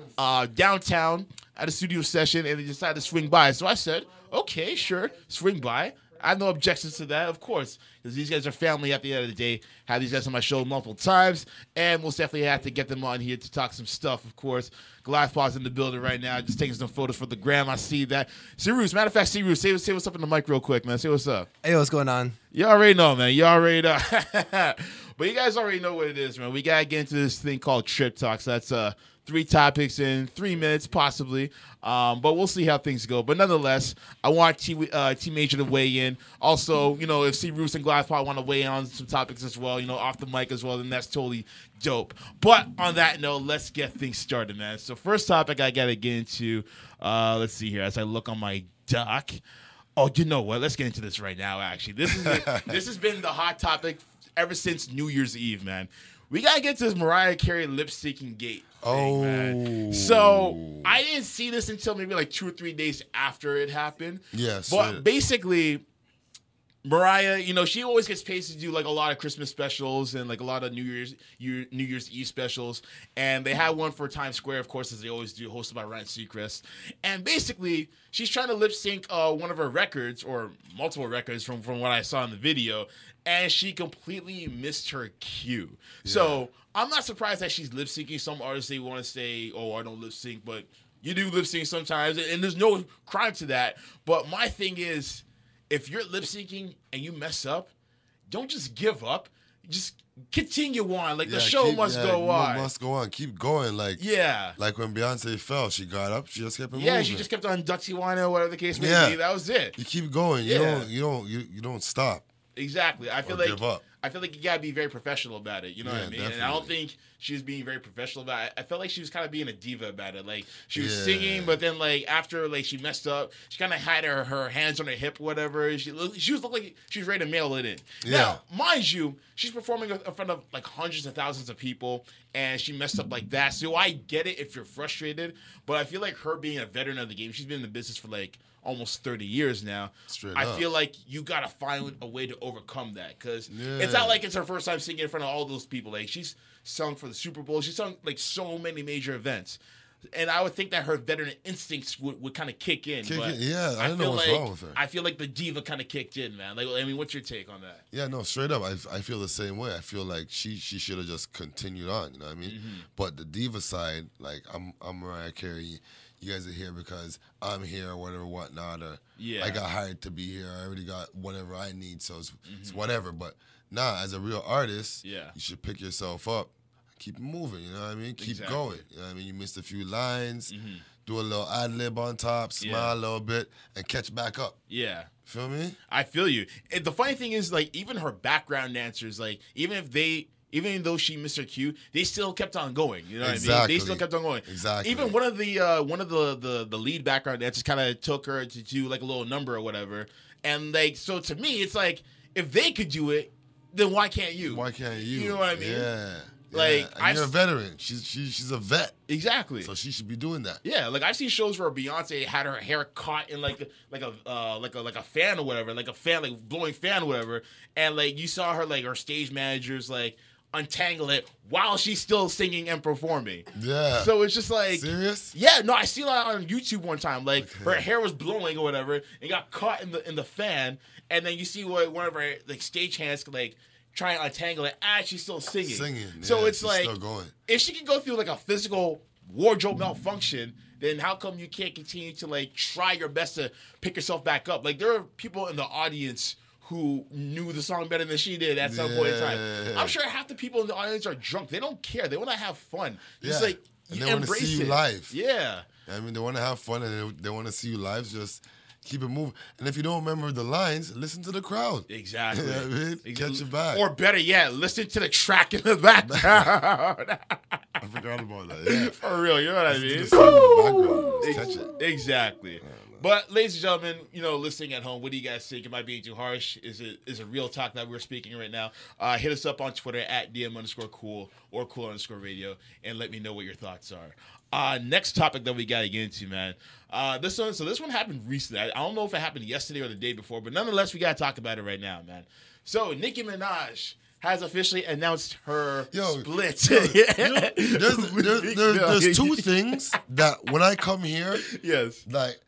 downtown at a studio session, and they decided to swing by. So I said, okay, sure, swing by. I have no objections to that, of course, because these guys are family at the end of the day. Have these guys on my show multiple times, and we'll definitely have to get them on here to talk some stuff, of course. Goliath Paw's in the building right now, just taking some photos for the gram. I see that. Cyrus, matter of fact, Cyrus, say what's up in the mic real quick, man. Say what's up. Hey, what's going on? You already know, man. But you guys already know what it is, man. We got to get into this thing called Trip Talk. So that's 3 topics in 3 minutes, possibly. But we'll see how things go. But nonetheless, I want T-Major to weigh in. Also, you know, if C-Roos and Glasspaw want to weigh in on some topics as well, you know, off the mic as well, then that's totally dope. But on that note, let's get things started, man. So first topic I got to get into, let's see here, as I look on my doc. Oh, you know what? Let's get into this right now, actually. This has been the hot topic ever since New Year's Eve, man. We got to get to this Mariah Carey lip-seeking gate thing, man. So I didn't see this until maybe like 2 or 3 days after it happened. Yes. But basically, Mariah, you know, she always gets paid to do like a lot of Christmas specials and like a lot of New Year's Eve specials. And they had one for Times Square, of course, as they always do, hosted by Ryan Seacrest. And basically, she's trying to lip-sync one of her records, or multiple records from what I saw in the video. And she completely missed her cue. Yeah. So I'm not surprised that she's lip syncing. Some artists, they want to say, oh, I don't lip sync, but you do lip sync sometimes. And there's no crime to that. But my thing is, if you're lip syncing and you mess up, don't just give up. Just continue on. Like, the show must go on. Must go on. Keep going. Like when Beyonce fell, she got up. She just kept moving. Yeah, she just kept on Duxiwana or whatever the case may be. That was it. You keep going. You don't stop. Exactly. I feel like I feel like you got to be very professional about it. You know what I mean? Definitely. And I don't think she was being very professional about it. I felt like she was kind of being a diva about it. Like, she was singing, but then, like, after, like, she messed up, she kind of had her hands on her hip or whatever. She was looking like she was ready to mail it in. Yeah. Now, mind you, she's performing in front of, like, hundreds of thousands of people, and she messed up like that. So I get it if you're frustrated, but I feel like her being a veteran of the game, she's been in the business for, like, almost 30 years now. Straight up. Feel like you got to find a way to overcome that, because it's not like it's her first time singing in front of all those people. Like, she's sung for the Super Bowl. She's sung, like, so many major events. And I would think that her veteran instincts would kind of kick in. Yeah, I don't know what's wrong with her. I feel like the diva kind of kicked in, man. Like, I mean, what's your take on that? Yeah, no, straight up, I feel the same way. I feel like she should have just continued on, you know what I mean? Mm-hmm. But the diva side, like, I'm Mariah Carey. You guys are here because I'm here or whatever, whatnot. Or I got hired to be here. I already got whatever I need, so it's whatever. But nah, as a real artist, you should pick yourself up. Keep moving, you know what I mean? Keep going. You know what I mean? You missed a few lines. Mm-hmm. Do a little ad-lib on top, smile a little bit, and catch back up. Yeah. Feel me? I feel you. And the funny thing is, like, even her background dancers, like, even though she missed her cue, they still kept on going. You know what I mean? They still kept on going. Exactly. Even one of the lead background dancers kind of took her to do, like, a little number or whatever. And, like, so to me, it's like, if they could do it, then why can't you? Why can't you? You know what I mean? Yeah. Like, and you're a veteran. She's a vet. Exactly. So she should be doing that. Yeah, like, I've seen shows where Beyonce had her hair caught in like a fan or whatever, blowing fan or whatever, and, like, you saw her, like, her stage managers, like, untangle it while she's still singing and performing. Yeah. So it's just like... Serious? Yeah, no, I seen that on YouTube one time. Like, her hair was blowing or whatever, and got caught in the fan, and then you see one of her, like, stagehands, like, trying to untangle it, she's still singing. So it's like, still going. If she can go through, like, a physical wardrobe malfunction, then how come you can't continue to, like, try your best to pick yourself back up? Like, there are people in the audience who knew the song better than she did at some point in time. I'm sure half the people in the audience are drunk. They don't care. They want to have fun. Just, like, and they want to see you live. Yeah. I mean, they want to have fun, and they want to see you live. Just... keep it moving. And if you don't remember the lines, listen to the crowd. Exactly. You know what I mean? Catch your back. Or better yet, listen to the track in the background. I forgot about that. Yeah. For real, you know what I mean? Catch it. Exactly. But, ladies and gentlemen, you know, listening at home, what do you guys think? Am I being too harsh? Is it real talk that we're speaking right now? Hit us up on Twitter at DM_cool or cool_radio and let me know what your thoughts are. Next topic that we got to get into, man. This one happened recently. I don't know if it happened yesterday or the day before, but nonetheless, we got to talk about it right now, man. So, Nicki Minaj has officially announced her split. There's two things that when I come here, like,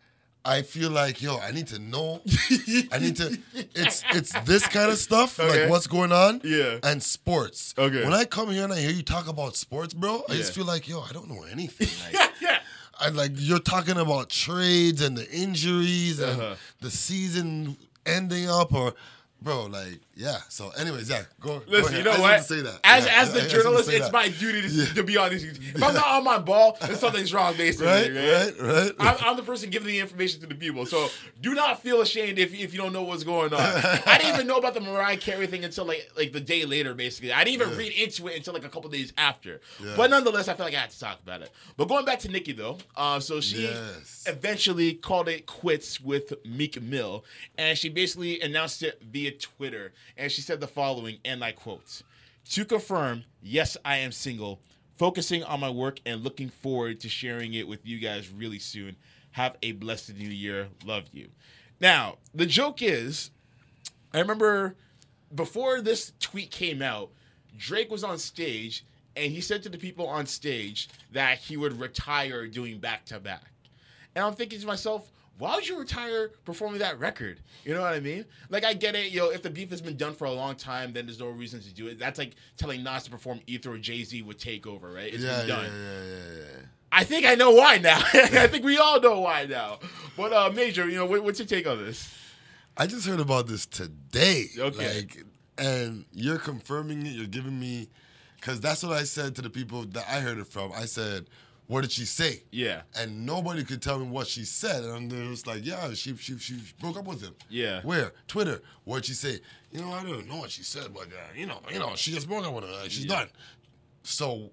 I feel like, I need to know. It's this kind of stuff, like what's going on, and sports. Okay. When I come here and I hear you talk about sports, bro, I just feel like, I don't know anything. Like, I like you're talking about trades and the injuries and the season ending up or. Bro, like, So, anyways, go. Listen, go, you know I what? Say that. As the journalist, it's my duty to be on these. If I'm not on my ball, then something's wrong, basically. Right. I'm the person giving the information to the people, so do not feel ashamed if you don't know what's going on. I didn't even know about the Mariah Carey thing until like the day later, basically. I didn't even read into it until like a couple days after. Yeah. But nonetheless, I feel like I had to talk about it. But going back to Nicki though, so she eventually called it quits with Meek Mill, and she basically announced it via Twitter, and she said the following, and I quote, "To confirm, yes, I am single, focusing on my work and looking forward to sharing it with you guys really soon. Have a blessed new year. Love you." Now, the joke is, I remember before this tweet came out, Drake was on stage, and he said to the people on stage that he would retire doing back-to-back. And I'm thinking to myself, why would you retire performing that record? You know what I mean? Like, I get it, if the beef has been done for a long time, then there's no reason to do it. That's like telling Nas to perform Ether or Jay-Z with Takeover, right? It's been done. Yeah. I think I know why now. I think we all know why now. But, Major, what's your take on this? I just heard about this today. Okay. Like, and you're confirming it. You're giving me... Because that's what I said to the people that I heard it from. I said, what did she say? Yeah. And nobody could tell me what she said. And it was like, yeah, she broke up with him. Yeah. Where? Twitter. What'd she say? You know, I don't know what she said, but, you know, she just broke up with him. She's done. So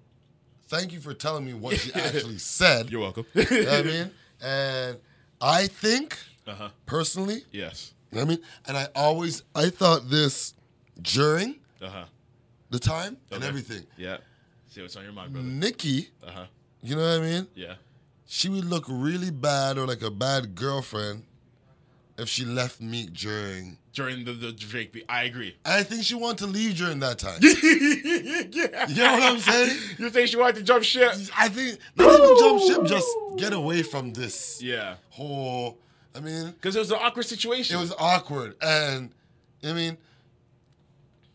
thank you for telling me what she actually said. You're welcome. You know what I mean? And I think, personally, yes. You know what I mean? And I thought this during the time and everything. Yeah. See what's on your mind, brother. Nicki. You know what I mean? Yeah. She would look really bad or like a bad girlfriend if she left Meek during the Drake beat. I agree. I think she wanted to leave during that time. Yeah. You know what I'm saying? You think she wanted to jump ship? I think not even jump ship, just get away from this. Yeah. Whole. I mean, because it was an awkward situation. It was awkward, and I mean,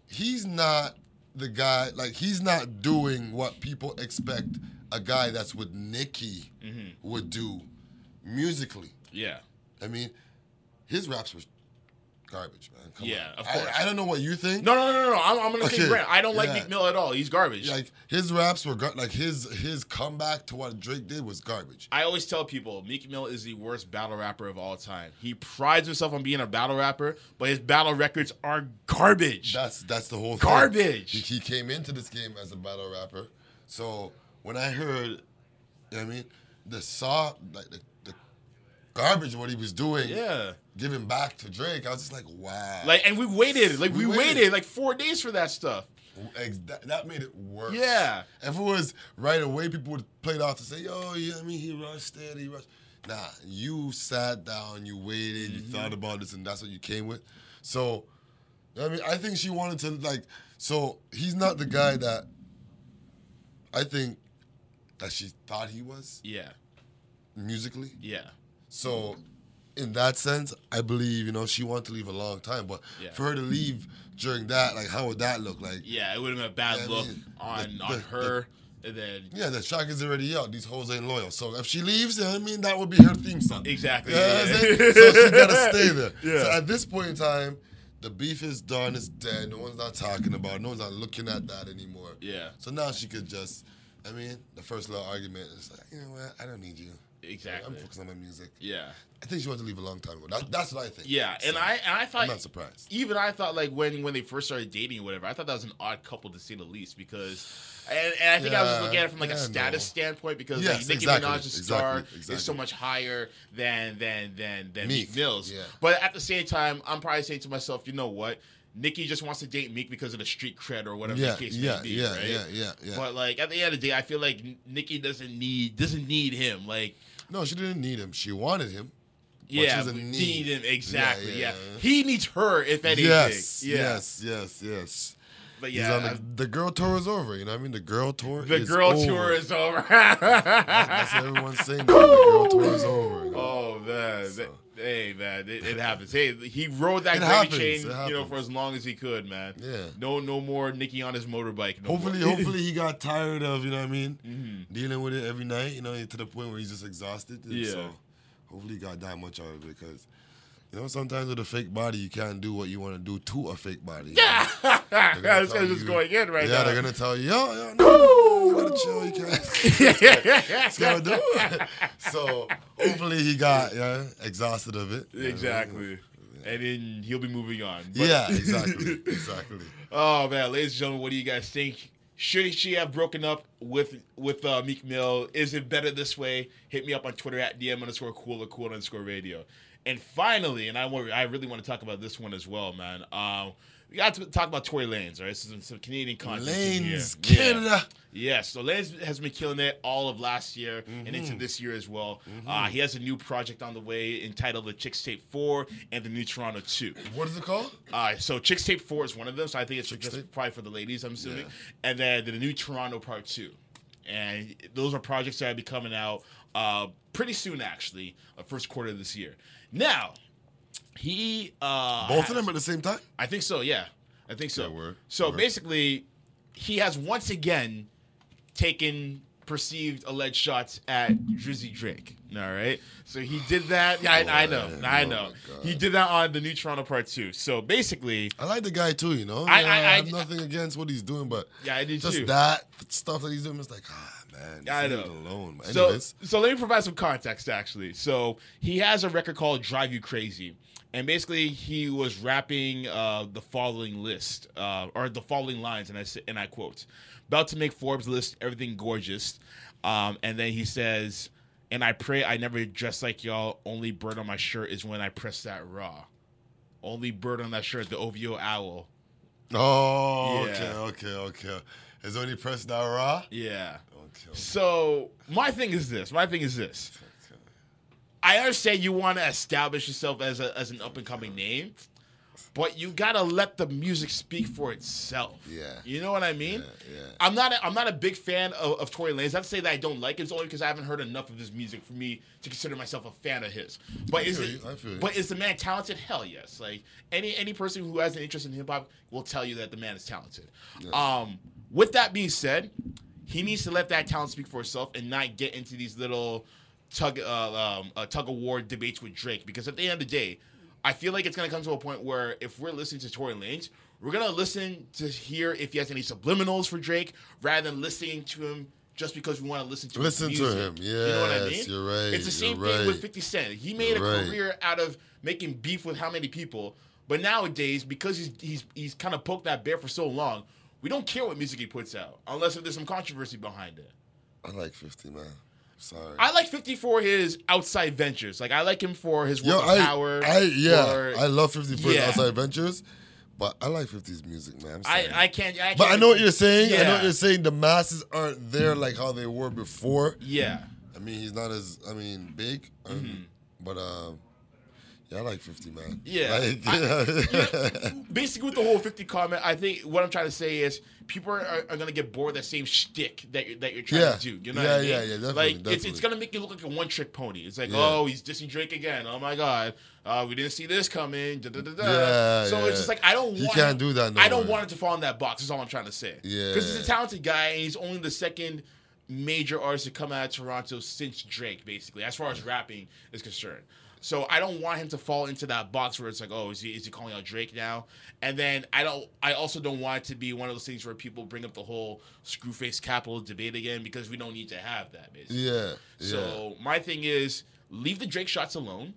he's not the guy. Like he's not doing what people expect a guy that's with Nicki would do musically. Yeah. I mean, his raps were garbage, man. Come on. Of course. I don't know what you think. No. I'm going to keep Grant. I don't like Meek Mill at all. He's garbage. Like, his raps were garbage. Like, his comeback to what Drake did was garbage. I always tell people, Meek Mill is the worst battle rapper of all time. He prides himself on being a battle rapper, but his battle records are garbage. That's the whole thing. Garbage. He came into this game as a battle rapper, so when I heard, you know what I mean, the garbage what he was doing, giving back to Drake, I was just like, wow. And we waited like 4 days for that stuff. That made it worse. Yeah. If it was right away, people would play it off and say, yo, you know what I mean, he rushed it. Nah, you sat down, you waited, you thought about this, and that's what you came with. So, I mean, I think she wanted to, so he's not the guy that I think that she thought he was. Yeah. Musically. Yeah. So, in that sense, I believe, you know, she wanted to leave a long time. But for her to leave during that, like, how would that look? Like, yeah, it would have been a bad look on her. And then, yeah, the track is already out. These hoes ain't loyal. So, if she leaves, you know what I mean? That would be her theme song. Exactly. You know so, she got to stay there. Yeah. So, at this point in time, the beef is done. It's dead. No one's not talking about it. No one's not looking at that anymore. Yeah. So, now she could just, I mean, the first little argument is like, you know what? I don't need you. Exactly. I'm focused on my music. Yeah. I think she wanted to leave a long time ago. That's what I think. Yeah, so, and I thought, I'm not surprised. Even I thought like when they first started dating or whatever, I thought that was an odd couple to say the least because, and I think I was looking at it from like a status standpoint because like, Nicki Minaj, the star, is so much higher than Meek Mills. Yeah. But at the same time, I'm probably saying to myself, you know what? Nicki just wants to date Meek because of the street cred or whatever the case may be, right? Yeah. But like at the end of the day, I feel like Nicki doesn't need him. Like, no, she didn't need him. She wanted him. Yeah, but she need him exactly. Yeah. He needs her if anything. Yes. But yeah, the girl tour is over. You know what I mean? The girl tour is over. That's what everyone's saying. The girl tour is over. You know? Oh man. So. Hey, man, it happens. Hey, he rode that gravy chain, you know, for as long as he could, man. Yeah. No more Nicki on his motorbike. Hopefully he got tired of, you know what I mean, dealing with it every night, you know, to the point where he's just exhausted. Yeah. So hopefully he got that much out of it because, you know, sometimes with a fake body, you can't do what you want to do to a fake body. Yeah. That's just going in right now. Yeah, they're going to tell you, yo, no, you got to chill. You can't do it. So hopefully he got exhausted of it. Exactly. Yeah. And then he'll be moving on. But yeah, exactly. Oh, man. Ladies and gentlemen, what do you guys think? Should she have broken up with Meek Mill? Is it better this way? Hit me up on Twitter at DM_cool or cool_radio. And finally, and I really want to talk about this one as well, man. We got to talk about Tory Lanez, right? Some Canadian content in here. Canada. Yeah, so Lanez has been killing it all of last year and into this year as well. He has a new project on the way entitled The Chicks Tape 4 and The New Toronto 2. What is it called? So Chicks Tape 4 is one of them, so I think it's just probably for the ladies, I'm assuming. Yeah. And then The New Toronto Part 2. And those are projects that will be coming out pretty soon, actually, first quarter of this year. Now, he both of them at the same time? I think so, yeah. I think so. Yeah, so basically, he has once again taken perceived alleged shots at Drizzy Drake. All right? So he did that. Yeah, I know. He did that on The New Toronto Part 2. So basically, I like the guy too, you know? I have nothing against what he's doing, but yeah, I did just that stuff that he's doing is like, man. I know. Alone. So let me provide some context, actually. So he has a record called Drive You Crazy. And basically, he was rapping the following list, or the following lines, and I quote, "About to make Forbes list, everything gorgeous." And then he says, "And I pray I never dress like y'all. Only bird on my shirt is when I press that raw. Only bird on that shirt, the OVO owl." Oh, yeah. Okay. Is only press that raw? Yeah. Okay. So my thing is this. I understand you want to establish yourself as an up-and-coming name, but you got to let the music speak for itself. Yeah. You know what I mean? Yeah. I'm not a big fan of Tory Lanez. Not to say that I don't like it. It's only because I haven't heard enough of his music for me to consider myself a fan of his. But is the man talented? Hell yes. Like, any person who has an interest in hip-hop will tell you that the man is talented. Yes. With that being said, he needs to let that talent speak for itself and not get into these little tug-of-war debates with Drake, because at the end of the day, I feel like it's going to come to a point where if we're listening to Tory Lanez, we're going to listen to hear if he has any subliminals for Drake rather than listening to him just because we want to listen to his music. Listen to him, yeah. You know what I mean? You're right. It's the same thing with 50 Cent. He made a career out of making beef with how many people, but nowadays, because he's kind of poked that bear for so long, we don't care what music he puts out unless if there's some controversy behind it. I like 50, man. Sorry. I like 50 for his outside ventures. Like, I like him for his work with Power. I love 50 for his outside ventures, but I like 50's music, man. I'm sorry. I can't. But I know what you're saying. Yeah. I know what you're saying. The masses aren't there like how they were before. Yeah. I mean, he's not as, big. But, I like 50, man. Yeah. Basically, with the whole 50 comment, I think what I'm trying to say is people are going to get bored of that same shtick that you're trying to do. You know what I mean? Yeah, definitely. It's going to make you look like a one-trick pony. It's like, oh, he's dissing Drake again. Oh, my God. We didn't see this coming. It's just like, I don't want you can't do that no I don't more. Want it to fall in that box is all I'm trying to say. Yeah. Because he's a talented guy, and he's only the second major artist to come out of Toronto since Drake, basically, as far as rapping is concerned. So I don't want him to fall into that box where it's like, oh, is he calling out Drake now? And then I also don't want it to be one of those things where people bring up the whole Screwface Capital debate again, because we don't need to have that, basically. Yeah. So my thing is, leave the Drake shots alone.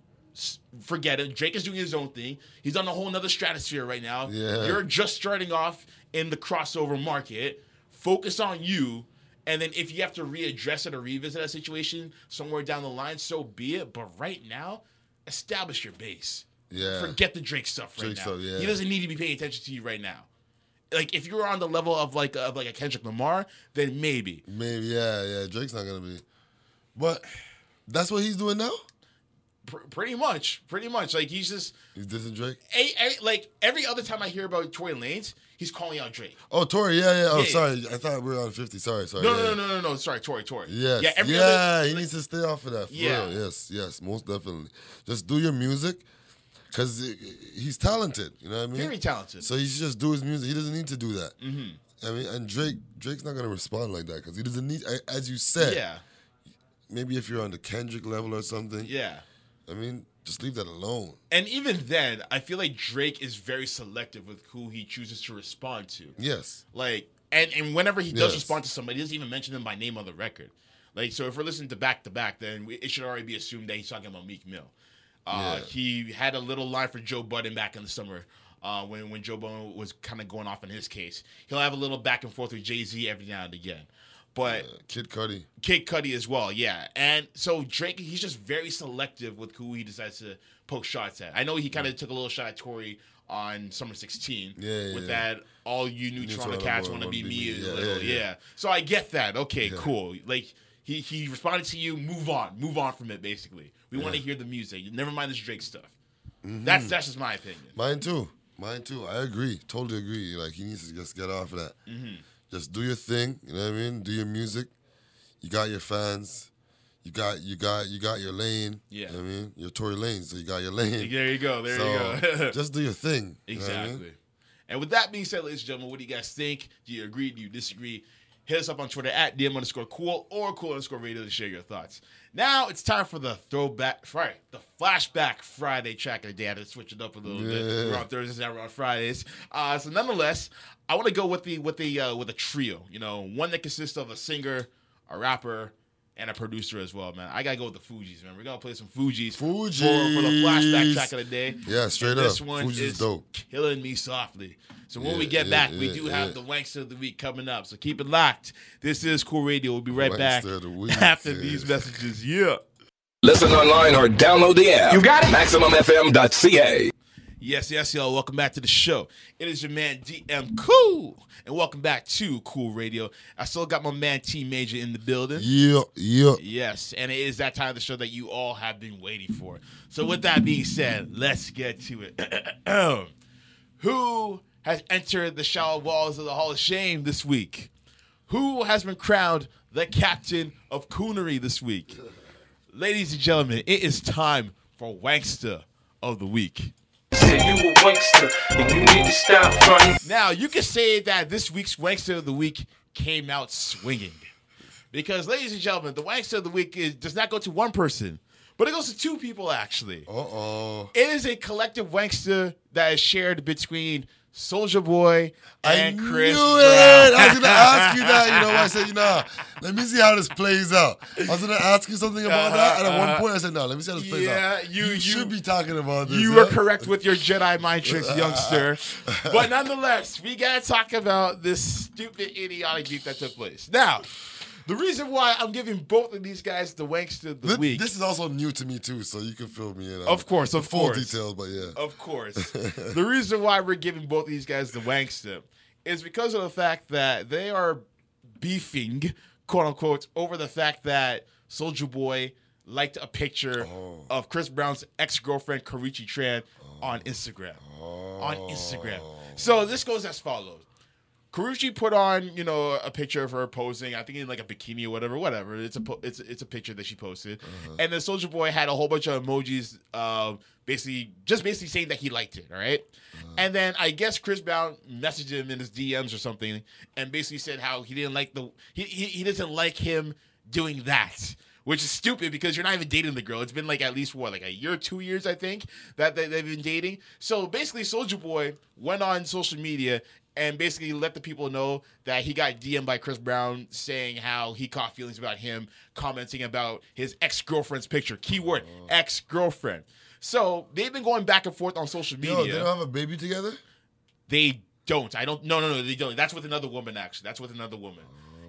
Forget it. Drake is doing his own thing. He's on a whole nother stratosphere right now. Yeah. You're just starting off in the crossover market. Focus on you. And then if you have to readdress it or revisit that situation somewhere down the line, so be it. But right now, establish your base. Yeah. Forget the Drake stuff right now. He doesn't need to be paying attention to you right now. Like, if you're on the level of like a Kendrick Lamar, then maybe. Maybe, yeah. Drake's not going to be. But that's what he's doing now? Pretty much. Like, he's just... He's dissing Drake? Every other time I hear about Tory Lanez, he's calling out Drake. Oh, Tory, yeah. Oh, yeah, sorry. Yeah. I thought we were on 50. Sorry. No. Sorry, Tory. Yes. Yeah, he needs to stay off of that. For real. Yes, most definitely. Just do your music, because he's talented. You know what I mean? Very talented. So he should just do his music. He doesn't need to do that. Mm-hmm. I mean, and Drake's not going to respond like that, because he doesn't need... As you said, maybe if you're on the Kendrick level or something. Yeah. I mean, just leave that alone. And even then, I feel like Drake is very selective with who he chooses to respond to. Yes. Like, and whenever he does respond to somebody, he doesn't even mention them by name on the record. Like, so if we're listening to Back to Back, then it should already be assumed that he's talking about Meek Mill. He had a little line for Joe Budden back in the summer when Joe Budden was kind of going off in his case. He'll have a little back and forth with Jay-Z every now and again. But Kid Cudi as well, yeah. And so Drake, he's just very selective with who he decides to poke shots at. I know he kind of took a little shot at Tory on Summer 16 that all you new Toronto cats want to be me. So I get that. Okay, cool. Like, he responded to you, move on from it, basically. We want to hear the music. Never mind this Drake stuff. Mm-hmm. That's just my opinion. Mine too. I agree. Totally agree. Like, he needs to just get off of that. Mm-hmm. Just do your thing, you know what I mean? Do your music. You got your fans. You got your lane. Yeah. You know what I mean? You're Tory Lanez, so you got your lane. There you go. Just do your thing. Exactly. You know what I mean? And with that being said, ladies and gentlemen, what do you guys think? Do you agree? Do you disagree? Hit us up on Twitter at DM_cool or cool_radio to share your thoughts. Now it's time for the Throwback Friday, the Flashback Friday track of the day. I had to switch it up a little bit. We're on Thursdays, now we're on Fridays. So nonetheless, I want to go with a trio. You know, one that consists of a singer, a rapper, and a producer as well, man. I got to go with the Fugees, man. We're going to play some Fugees for the flashback track of the day. Yeah, straight up. This one Fugees is dope. Killing me softly. So when we get back, we do have the Wankster of the Week coming up. So keep it locked. This is Cool Radio. We'll be right back after these messages. Yeah. Listen online or download the app. You got it. MaximumFM.ca. Yes, yes, y'all. Welcome back to the show. It is your man, DM Cool. And welcome back to Cool Radio. I still got my man, T-Major, in the building. Yeah, yeah. Yes, and it is that time of the show that you all have been waiting for. So with that being said, let's get to it. Who has entered the shower walls of the Hall of Shame this week? Who has been crowned the captain of coonery this week? Ladies and gentlemen, it is time for Wankster of the Week. You a wankster, and you need to stop running. Now, you can say that this week's Wankster of the Week came out swinging. Because, ladies and gentlemen, the Wankster of the Week does not go to one person, but it goes to two people, actually. Uh-oh. It is a collective Wankster that is shared between Soulja Boy and Chris Brown. I was going to ask you that. You know, I said, let me see how this plays out. I was going to ask you something about that. And at one point, I said, no, let me see how this plays out. You should be talking about this. You were correct with your Jedi mind tricks, youngster. But nonetheless, we got to talk about this stupid, idiotic beef that took place. Now, the reason why I'm giving both of these guys the Wankster of the Week. This is also new to me, too, so you can fill me in. Of course. Full details, but yeah. Of course. The reason why we're giving both of these guys the Wankster is because of the fact that they are beefing, quote-unquote, over the fact that Soulja Boy liked a picture of Chris Brown's ex-girlfriend, Karrueche Tran, on Instagram. On Instagram. So this goes as follows. Karrueche put on, a picture of her posing. I think in like a bikini or whatever. It's a picture that she posted, and then Soulja Boy had a whole bunch of emojis, basically saying that he liked it. All right, and then I guess Chris Brown messaged him in his DMs or something, and basically said how he didn't like he doesn't like him doing that. Which is stupid because you're not even dating the girl. It's been like at least like a year, 2 years, I think, that they've been dating. So basically, Soulja Boy went on social media and basically let the people know that he got DM'd by Chris Brown saying how he caught feelings about him, commenting about his ex-girlfriend's picture. Keyword, ex-girlfriend. So they've been going back and forth on social media. Yo, they don't have a baby together? They don't. No, they don't. That's with another woman, actually.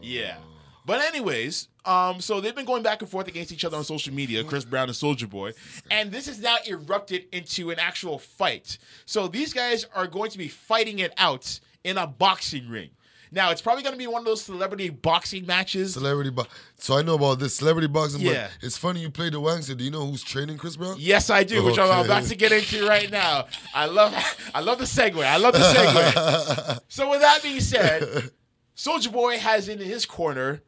Yeah. But anyways, so they've been going back and forth against each other on social media, Chris Brown and Soulja Boy, and this has now erupted into an actual fight. So these guys are going to be fighting it out in a boxing ring. Now, it's probably going to be one of those celebrity boxing matches. So I know about this celebrity boxing, but it's funny you play the Wankster. Do you know who's training Chris Brown? Yes, I do, which I'm about to get into right now. I love the segue. So with that being said, Soulja Boy has in his corner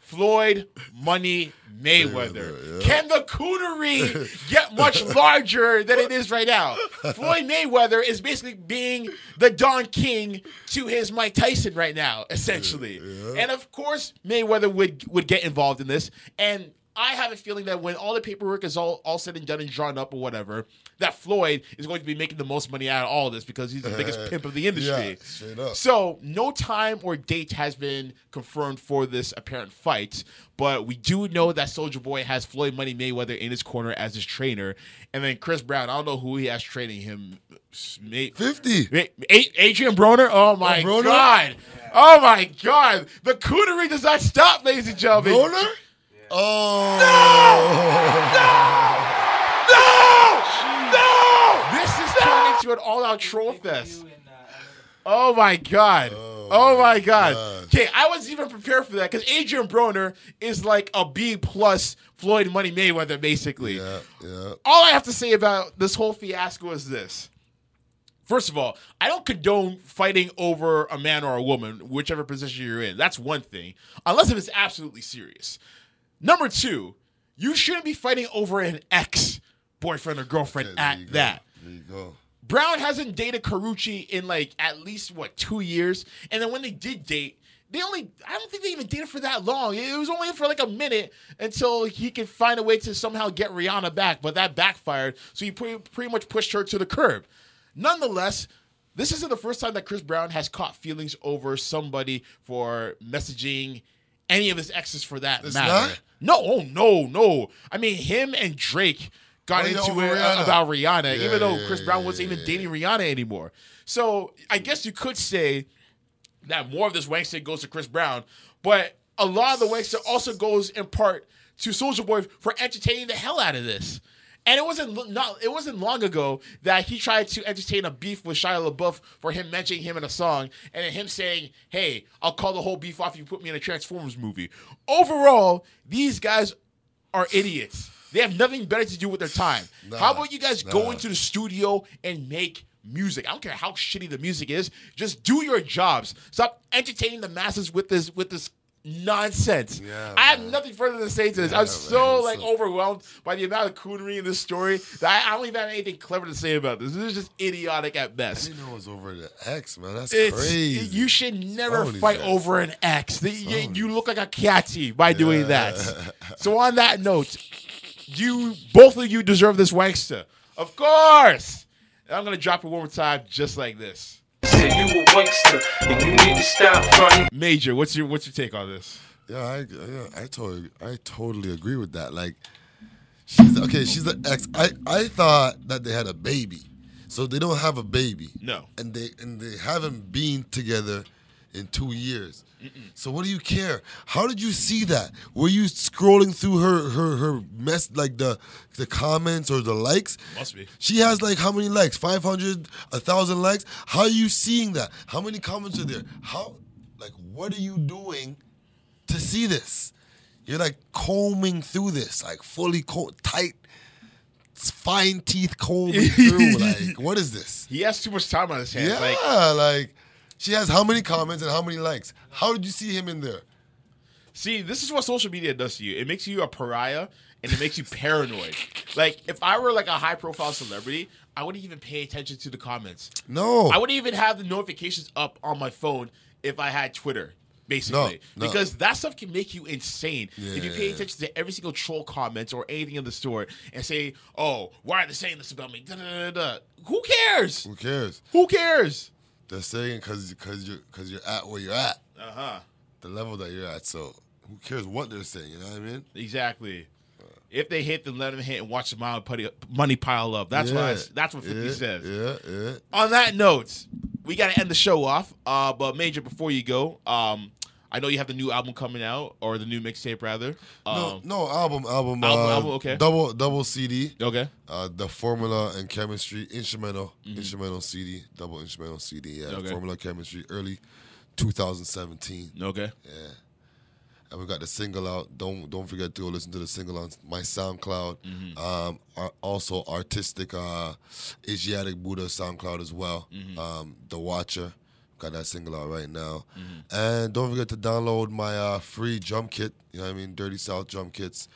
Floyd Money Mayweather. Can the coonery get much larger than it is right now? Floyd Mayweather is basically being the Don King to his Mike Tyson right now, essentially. Yeah. And of course, Mayweather would get involved in this. And I have a feeling that when all the paperwork is all said and done and drawn up or whatever, that Floyd is going to be making the most money out of all of this because he's the biggest pimp of the industry. Yeah, straight up. So no time or date has been confirmed for this apparent fight, but we do know that Soulja Boy has Floyd Money Mayweather in his corner as his trainer, and then Chris Brown, I don't know who he has training him. 50. Adrian Broner? Oh, my God. Oh, my God. The coonery does not stop, ladies and gentlemen. Broner? Oh. No! This is turning into an all-out troll fest. Oh, my God. Oh, my God. Okay, I wasn't even prepared for that because Adrian Broner is like a B-plus Floyd Money Mayweather, basically. Yeah. All I have to say about this whole fiasco is this. First of all, I don't condone fighting over a man or a woman, whichever position you're in. That's one thing, unless if it's absolutely serious. Number two, you shouldn't be fighting over an ex-boyfriend or girlfriend There you go. Brown hasn't dated Karrueche in at least, 2 years? And then when they did date, I don't think they even dated for that long. It was only for a minute until he could find a way to somehow get Rihanna back, but that backfired. So he pretty much pushed her to the curb. Nonetheless, this isn't the first time that Chris Brown has caught feelings over somebody for messaging any of his exes for that matter. No, oh, no. I mean, him and Drake got into it about Rihanna, even though Chris Brown wasn't even dating Rihanna anymore. So I guess you could say that more of this wank shit goes to Chris Brown, but a lot of the wank shit also goes in part to Soulja Boy for entertaining the hell out of this. And it wasn't long ago that he tried to entertain a beef with Shia LaBeouf for him mentioning him in a song and then him saying, hey, I'll call the whole beef off if you put me in a Transformers movie. Overall, these guys are idiots. They have nothing better to do with their time. How about you guys go into the studio and make music? I don't care how shitty the music is. Just do your jobs. Stop entertaining the masses with this nonsense. Yeah, I have nothing further to say to this. I'm so overwhelmed by the amount of coonery in this story that I don't even have anything clever to say about this. This is just idiotic at best. I didn't know it was over the ex, man. That's crazy. You should never fight over an ex. You look like a catty by doing that. So on that note, both of you deserve this wankster. Of course. And I'm going to drop it one more time just like this. Major, what's your take on this? I totally agree with that. Like, she's the ex. I thought that they had a baby, so they don't have a baby. No, and they haven't been together in 2 years. Mm-mm. So what do you care? How did you see that? Were you scrolling through her mess, like the comments or the likes? Must be. She has like how many likes? 500, 1,000 likes? How are you seeing that? How many comments are there? How, like, what are you doing to see this? You're like combing through this, like fully tight. Fine teeth combing through. Like, what is this? He has too much time on his hands. Yeah, like she has how many comments and how many likes? How did you see him in there? See, this is what social media does to you. It makes you a pariah, and it makes you paranoid. Like, if I were, like, a high-profile celebrity, I wouldn't even pay attention to the comments. No. I wouldn't even have the notifications up on my phone if I had Twitter, basically. No. Because that stuff can make you insane. Yeah. If you pay attention to every single troll comment or anything in the store and say, oh, why are they saying this about me? Da-da-da-da. Who cares? They're saying because you're at where you're at. Uh-huh. The level that you're at. So who cares what they're saying? You know what I mean? Exactly. If they hit, then let them hit and watch the money pile up. That's what 50 says. Yeah. On that note, we got to end the show off. But Major, before you go, I know you have the new album coming out, or the new mixtape rather. Album. Okay. Double CD. Okay. The Formula and Chemistry instrumental CD, double instrumental CD. Yeah. Okay. Formula Chemistry, early 2017. Okay. Yeah. And we got the single out. Don't forget to go listen to the single on my SoundCloud. Mm-hmm. Also Artistic Asiatic Buddha SoundCloud as well. Mm-hmm. The Watcher. Got that single out right now. Mm-hmm. And don't forget to download my free drum kit, you know what I mean? Dirty South drum kits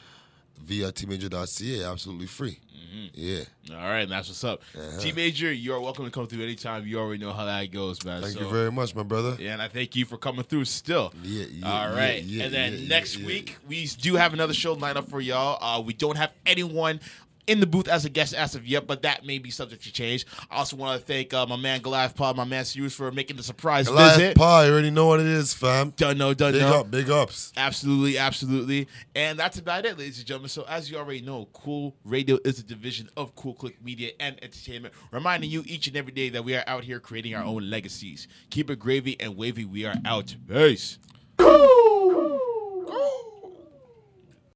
via T-Major.ca, absolutely free. Mm-hmm. Yeah. All right, and that's what's up. Uh-huh. T-Major, you're welcome to come through anytime. You already know how that goes, man. Thank you very much, my brother. Yeah, and I thank you for coming through still. Yeah. All right. And then next week, we do have another show lined up for y'all. We don't have anyone in the booth as a guest as of yet, but that may be subject to change. I also want to thank my man Goliath Pod, my man Seuss, for making the surprise visit. Goliath Pod, you already know what it is, fam. Big ups. Absolutely. And that's about it, ladies and gentlemen. So as you already know, Cool Radio is a division of Cool Click Media and Entertainment, reminding you each and every day that we are out here creating our own legacies. Keep it gravy and wavy. We are out. Peace.